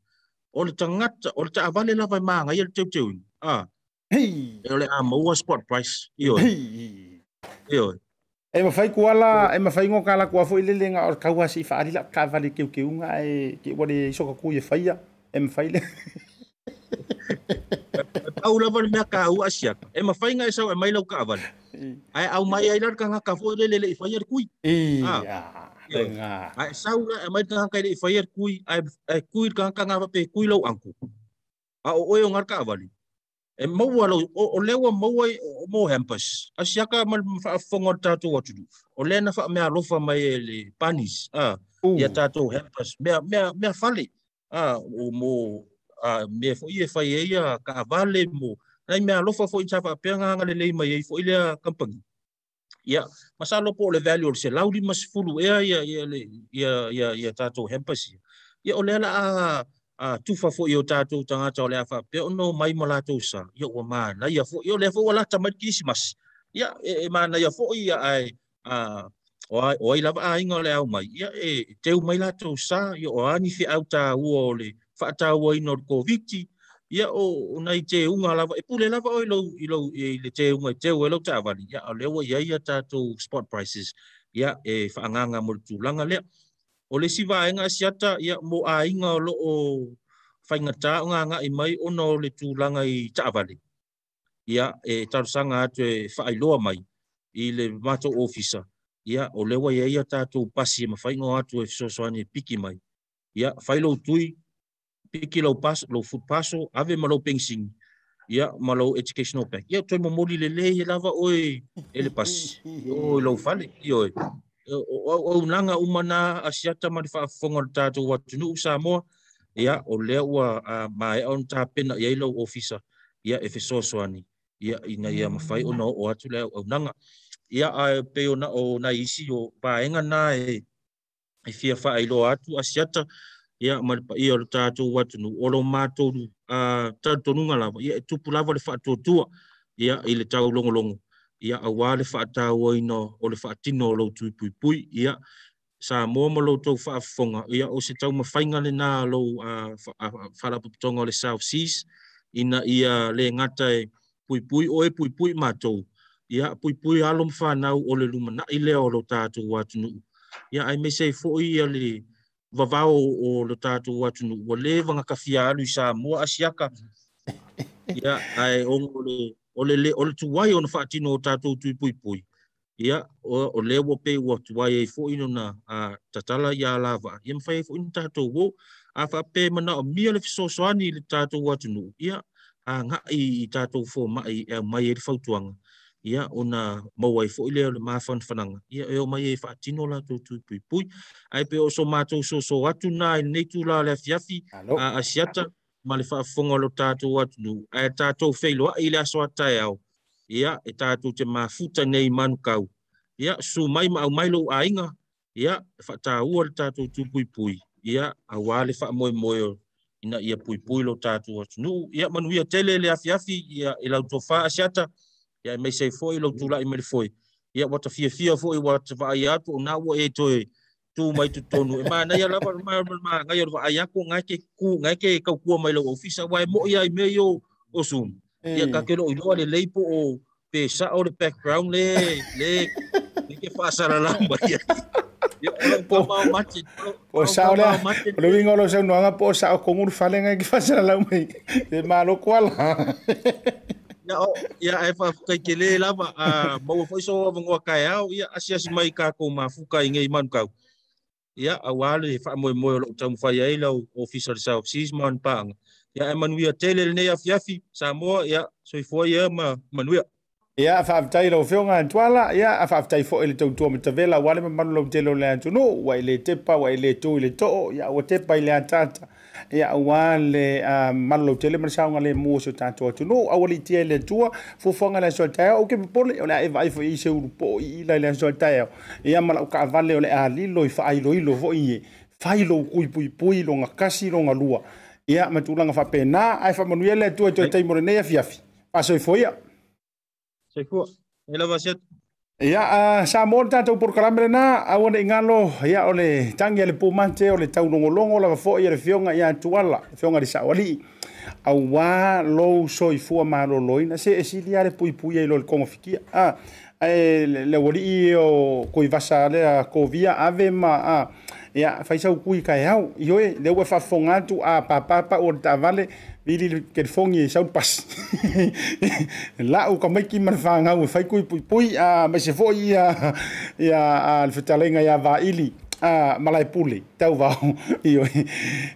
O le tangata, o le taavale lava maa nga i le teu teu. Ah, hei. E o le a maua spot price. Ioi. Hei. Ioi. E mawhai kua la, e mawhai ngō kāla kua fo i lele ngā or kaua si whaarila kāwale keu keu ngā e ke wale isoka kua ye whaia. E mawhai le. Au lava le mea kāu asiaka. E mawhai ngā e sau e mai lau kāwale. Ai au mai ai larka ngā kāfo le lele i whaia kui. E, a, tenga. Ai sau la e mai ngā kai le i whaia kui, ai kui ngā ngā wape kui lau anku. A o oe o ngā kāwale. E maua lau, o lewa maua i o mo hempas. Asiaka mal whafonga tātou atu. O lena wha mea lofa mai e le panis. Ia tātou hempas. Mea whale. O mo, mea fo i e whai e ia ka avale mo. Nai mea lofa fo i tawha apenga ngale lei mai e fo i lea kampangi. Ia, masalo po le value o se lauri masifulu ea ia tātou hempas. Ia o lena a... Ah, tu fa fo yo tato tanga tau le afa pe ono mai malato sa yo wa mana ya fo yo le fo wala tama Christmas ya e mana ya fo ya ai a o ai lava ai ngole au mai ya e teu mai lato sa yo ani fi auta wo le fa ta wo inor covid ya o nai te unga lava e pule lava o lo lo le te unga te wo lo ta vali ya le wo ya ya tato spot prices ya e fa nganga mo tu langa le o le siva nga siata ya mo ai nga lo o faingata nga nga i mai ono le tulanga i taavale ya e tarsanga te failoa mai i le mato officer ya o lewa ya ya tatou pasi mafaingo atu e sosoani piki mai ya failo tui piki lo pas lo food paso ave malo pensing ya malo educational pack ya toi mo moli le le lava oi ele pas o lo fale yo o nanga umana asiata marifa fonga tato watunu Samoa ya o lewa mai on tapena yellow officer ya efesosoani ya ina ya mafai ono o atule o nanga ya a peona o na isi o paenga na e fia fa ilo atu asiata ya marifa yo tato watunu o lo mato a tato ngala ya tupulava le fato tua ya ile tau longo longo ia awale fata woino o le fatino lo tu pui pui ia sa momo lo to fa fonga ia o se tau mafainga le na lo fala putonga le South Seas ina ia le ngata pui pui o e pui pui matou ia pui pui alom fa nau o le lumana i le o lo tatu watunu ia ai me se fo ia le vavao o lo tatu watunu o le vanga kafia alu sa mo asiaka ia ai ongo le olele ole tuai ona fatino o tatou tuipuipui ia o le wo pe wo tuai e fo ino na a tatala ia lava ia mfai fo ino tatou wo a fa pe mana o mia le sosoani le tatou atunu ia a nga i tatou fo mai e mai e fautuanga ia ona mauai fo ile le mafan fananga ia e o mai e fatino la tatou tuipuipui ai pe o so matou soso atu na nei tu la le fiafi a asiata malifa fonga lo tatou atunu ai tatou feilo ai la so taiao ia e tatou te mafuta nei manukau ia su mai ma mai lo ainga ia fa taou lo tatou tupuipui ia awale fa moe moe ina ia puipui lo tatou atunu ia manuia tele le afiafi ia ila tofa asiata ia me sei foi lo tula i foi ia wata fia fia foi wata va ia to na wo e toe tu mai tu tonu e mana ia lava ma ma ngai ro ai aku ngai ke ku ngai ke kau ku mai lo office wai mo ia me yo osum ia ka ke lo yo le leipo o pesa o le background le le ke pasa la lamba ia ia po ma mati po sa ole lo vingo lo se no nga po sa con un fale ngai ke pasa la lamba e malo qual ia ia e fa kai ke le lava mo foi so vango kai au ia asia mai ka ko mafuka ngai man ka ia awale fa moe moe lo tau fai ai lau official South Seas man pang ia manuia tele nei afiafi Samoa ia soifoi ia ma manuia ia fa tai lo feonga twala ia fa tai fo ele tau tua mtavela wale manu lo tele le antuno wa ile tepa wa ile tu ile to ia wa tepa ile atata ia awale manu lo tele msaunga le muso tanto tuno awali tele tua fo fonga la solta o ke pole ona e vai fo ise urupo ile la solta ia mala ka vale ole ali lo fa ai lo ilo vo ie fai lo kui pui pui lo ngakasi lo ngalua ia matulanga fa pena ai fa manuele tu to tai morene afiafi aso foi ia Siku, ila baset. Ya Samoa tatou porkalamre na awone ingalo ya ole tangia le pumanche ole taulongolongo la fo ya fionga ya tuala fionga di sawali awa low soifua maloloina se esilia le puipuia ile kongofikia a le wali o koivasa le kovia avema a ya faisa ukui kaiau yoe le wefa fongatu a papa pa o tavale vili ke fongi sau pas la u kamiki manfanga u fai kui pui pui a me se foi ya ya al fitalenga ya vaili a malai puli tau va yo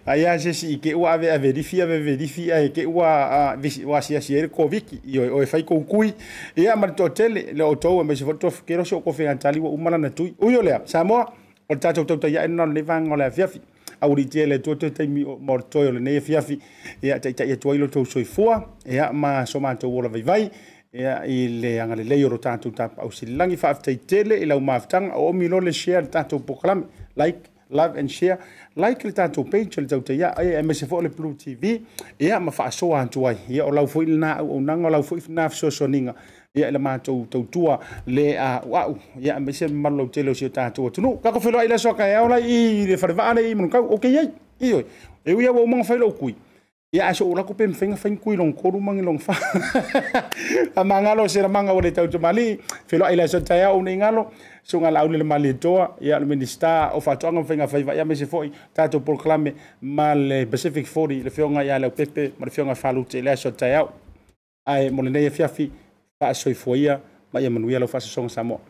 aya se si ke u ave verifia verifia ke u a wasia si el koviki yo o fai ko kui ya martotele le otou me se foto fikero so ko fe antali u mana na tui u yo le Samoa o tatou tau tai no le vango la fiafi auriti le toto tai mi mortoyo le ne fiafi ya tai tai toi lo to soifua ya ma soma to wala vai vai ya ile angale le yoro tatou tap au silangi fa tai tele ile o maftang o mi lo le share tatou program like love and share like le tatou page le tau tai ya msfo le blue tv ya ma fa so antoi ya o lau fo na o na lau fo na so soninga ya le matou tau tua le a wau ya mse malo telo si tatou tunu ka ko felo ile so ka ya ola i le farvane i mun ka okay ai iyo e u ya wo mon felo kui ya aso ola ko pem fenga fen kui long ko ru mangi long fa amangalo se manga ole tau mali felo ile so ta ya o ningalo so ngala ole mali toa ya minisita o fatonga fenga faiva ya mse foi tatou proclame mal Pacific forty le fionga ya le pepe mal fionga falu tele so ta ya ai molene fiafi Pak Soy Foya, Pak Yamanuia Lofa Song Samo.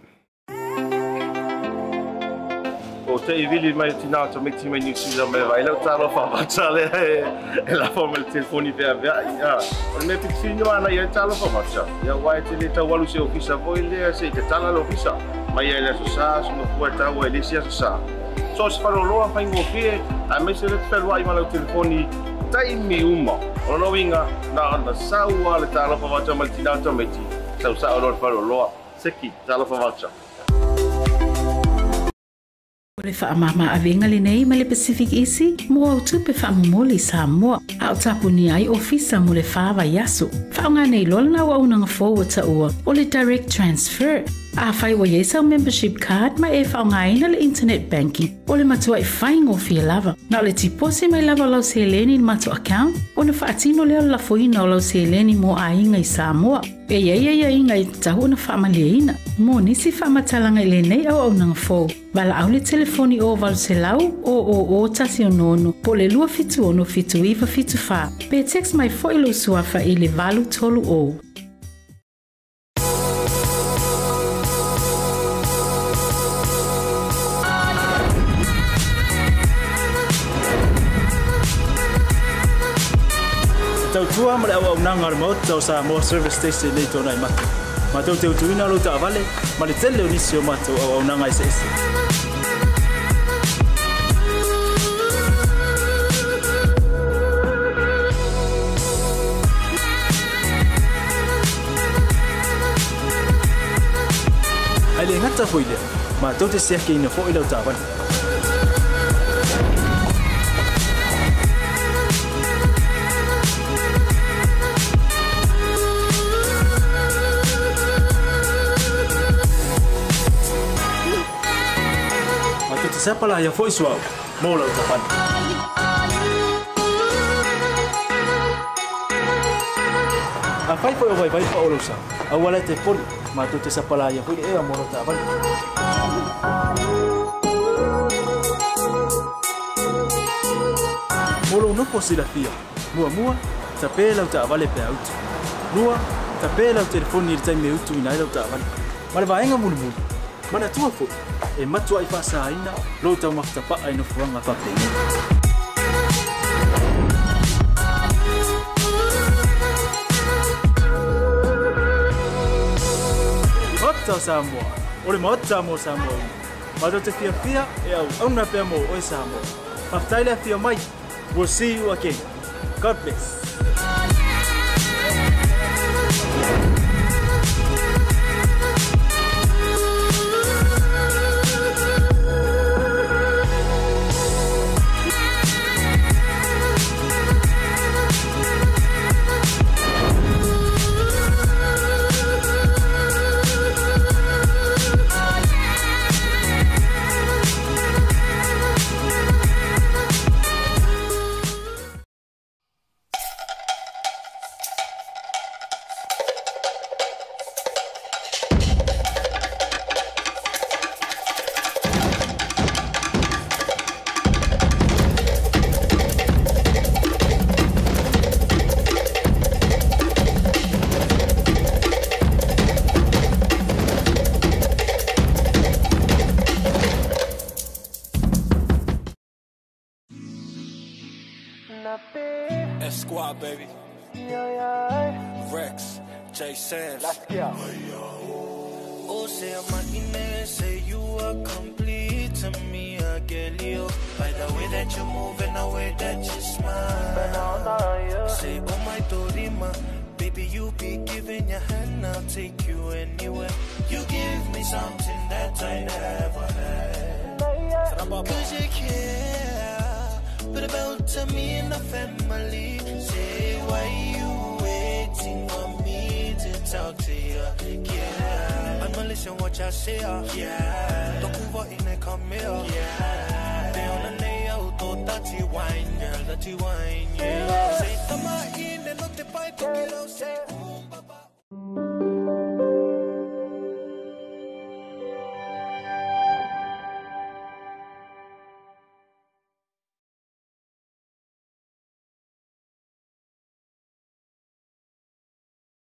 O te vili mai tina to meti mai ni sida mai vai la talo fa batsale e la forma il telefoni pe avia. O me piccinio ana ia talo fa batsa. Ia wai te lita walu se ofisa voile se te tala lo ofisa. Mai ia le sosa so no puerta o elisia sosa. So se faro lo fa ingofie a me se le pelo ai mala telefoni taimi uma. O no vinga na na saua le talo fa batsa mai tina to meti. Sau sa olor faro loa seki talo fawacha ole fa mama avenga le nei male Pacific easy mo tu pe fa moli Samoa au tapuni ai ofisa mole fava yasu fa nga nei lolna wa una forward sa o ole direct transfer a fai wa yesa membership card ma e fa nga ina le internet banking ole matua e faingo fi lava na le tipose mai lava lo seleni matua account ona fa atino le la foina lo seleni mo ainga i Samoa e ia ia ia inga i tahuna fa maleina mo nisi fa matalanga le nei au au nang fo bala au le telefoni o valselau o o o tasionono pole lua fitu ono fitu iva fitu fa pe text mai fo ilo suafa ile valu tolu o Tua mala au nangar mo tau sa mo service station nei tonai matu matu teu tuina lo ta vale mali tele ni sio matu au nangai sesi ale ngata foile matu te siaki ni foile ta vale siapa lah yang voice wow mau lalu kapan apa itu yang baik baik pak urusan awalnya telefon matu tu siapa lah yang punya eh mau lalu kapan mulu nuk posisi dia mua mua tapi lalu tak vale pelut mua tapi lalu telefon ni tak melut tu ini lalu tak vale malah bayang mulu mulu mana tua pun e matua i fasaina lo tau maftapa ai no fuanga papeni otta Samoa ore motta mo Samoa mado te fia fia e au una pe mo o Samoa aftaila fia mai we'll see you again God bless And squad, baby. Rex, J. Sands. Let's go. Oh, say I'm my say you are complete to me, I get you. By the way that you move and the way that you smile. Say, oh, my Dorima, baby, you be giving your hand, I'll take you anywhere. You give me something that I never had. Cause you care, but about me and the family. Say, why you waiting for me to talk to you? Yeah, I'ma listen what y'all say. Yeah, don't move out in a camera. Yeah, they on the nail, though, dirty wine, girl, dirty wine, yeah. Say, Tama in, and not the bite, the pillow, say,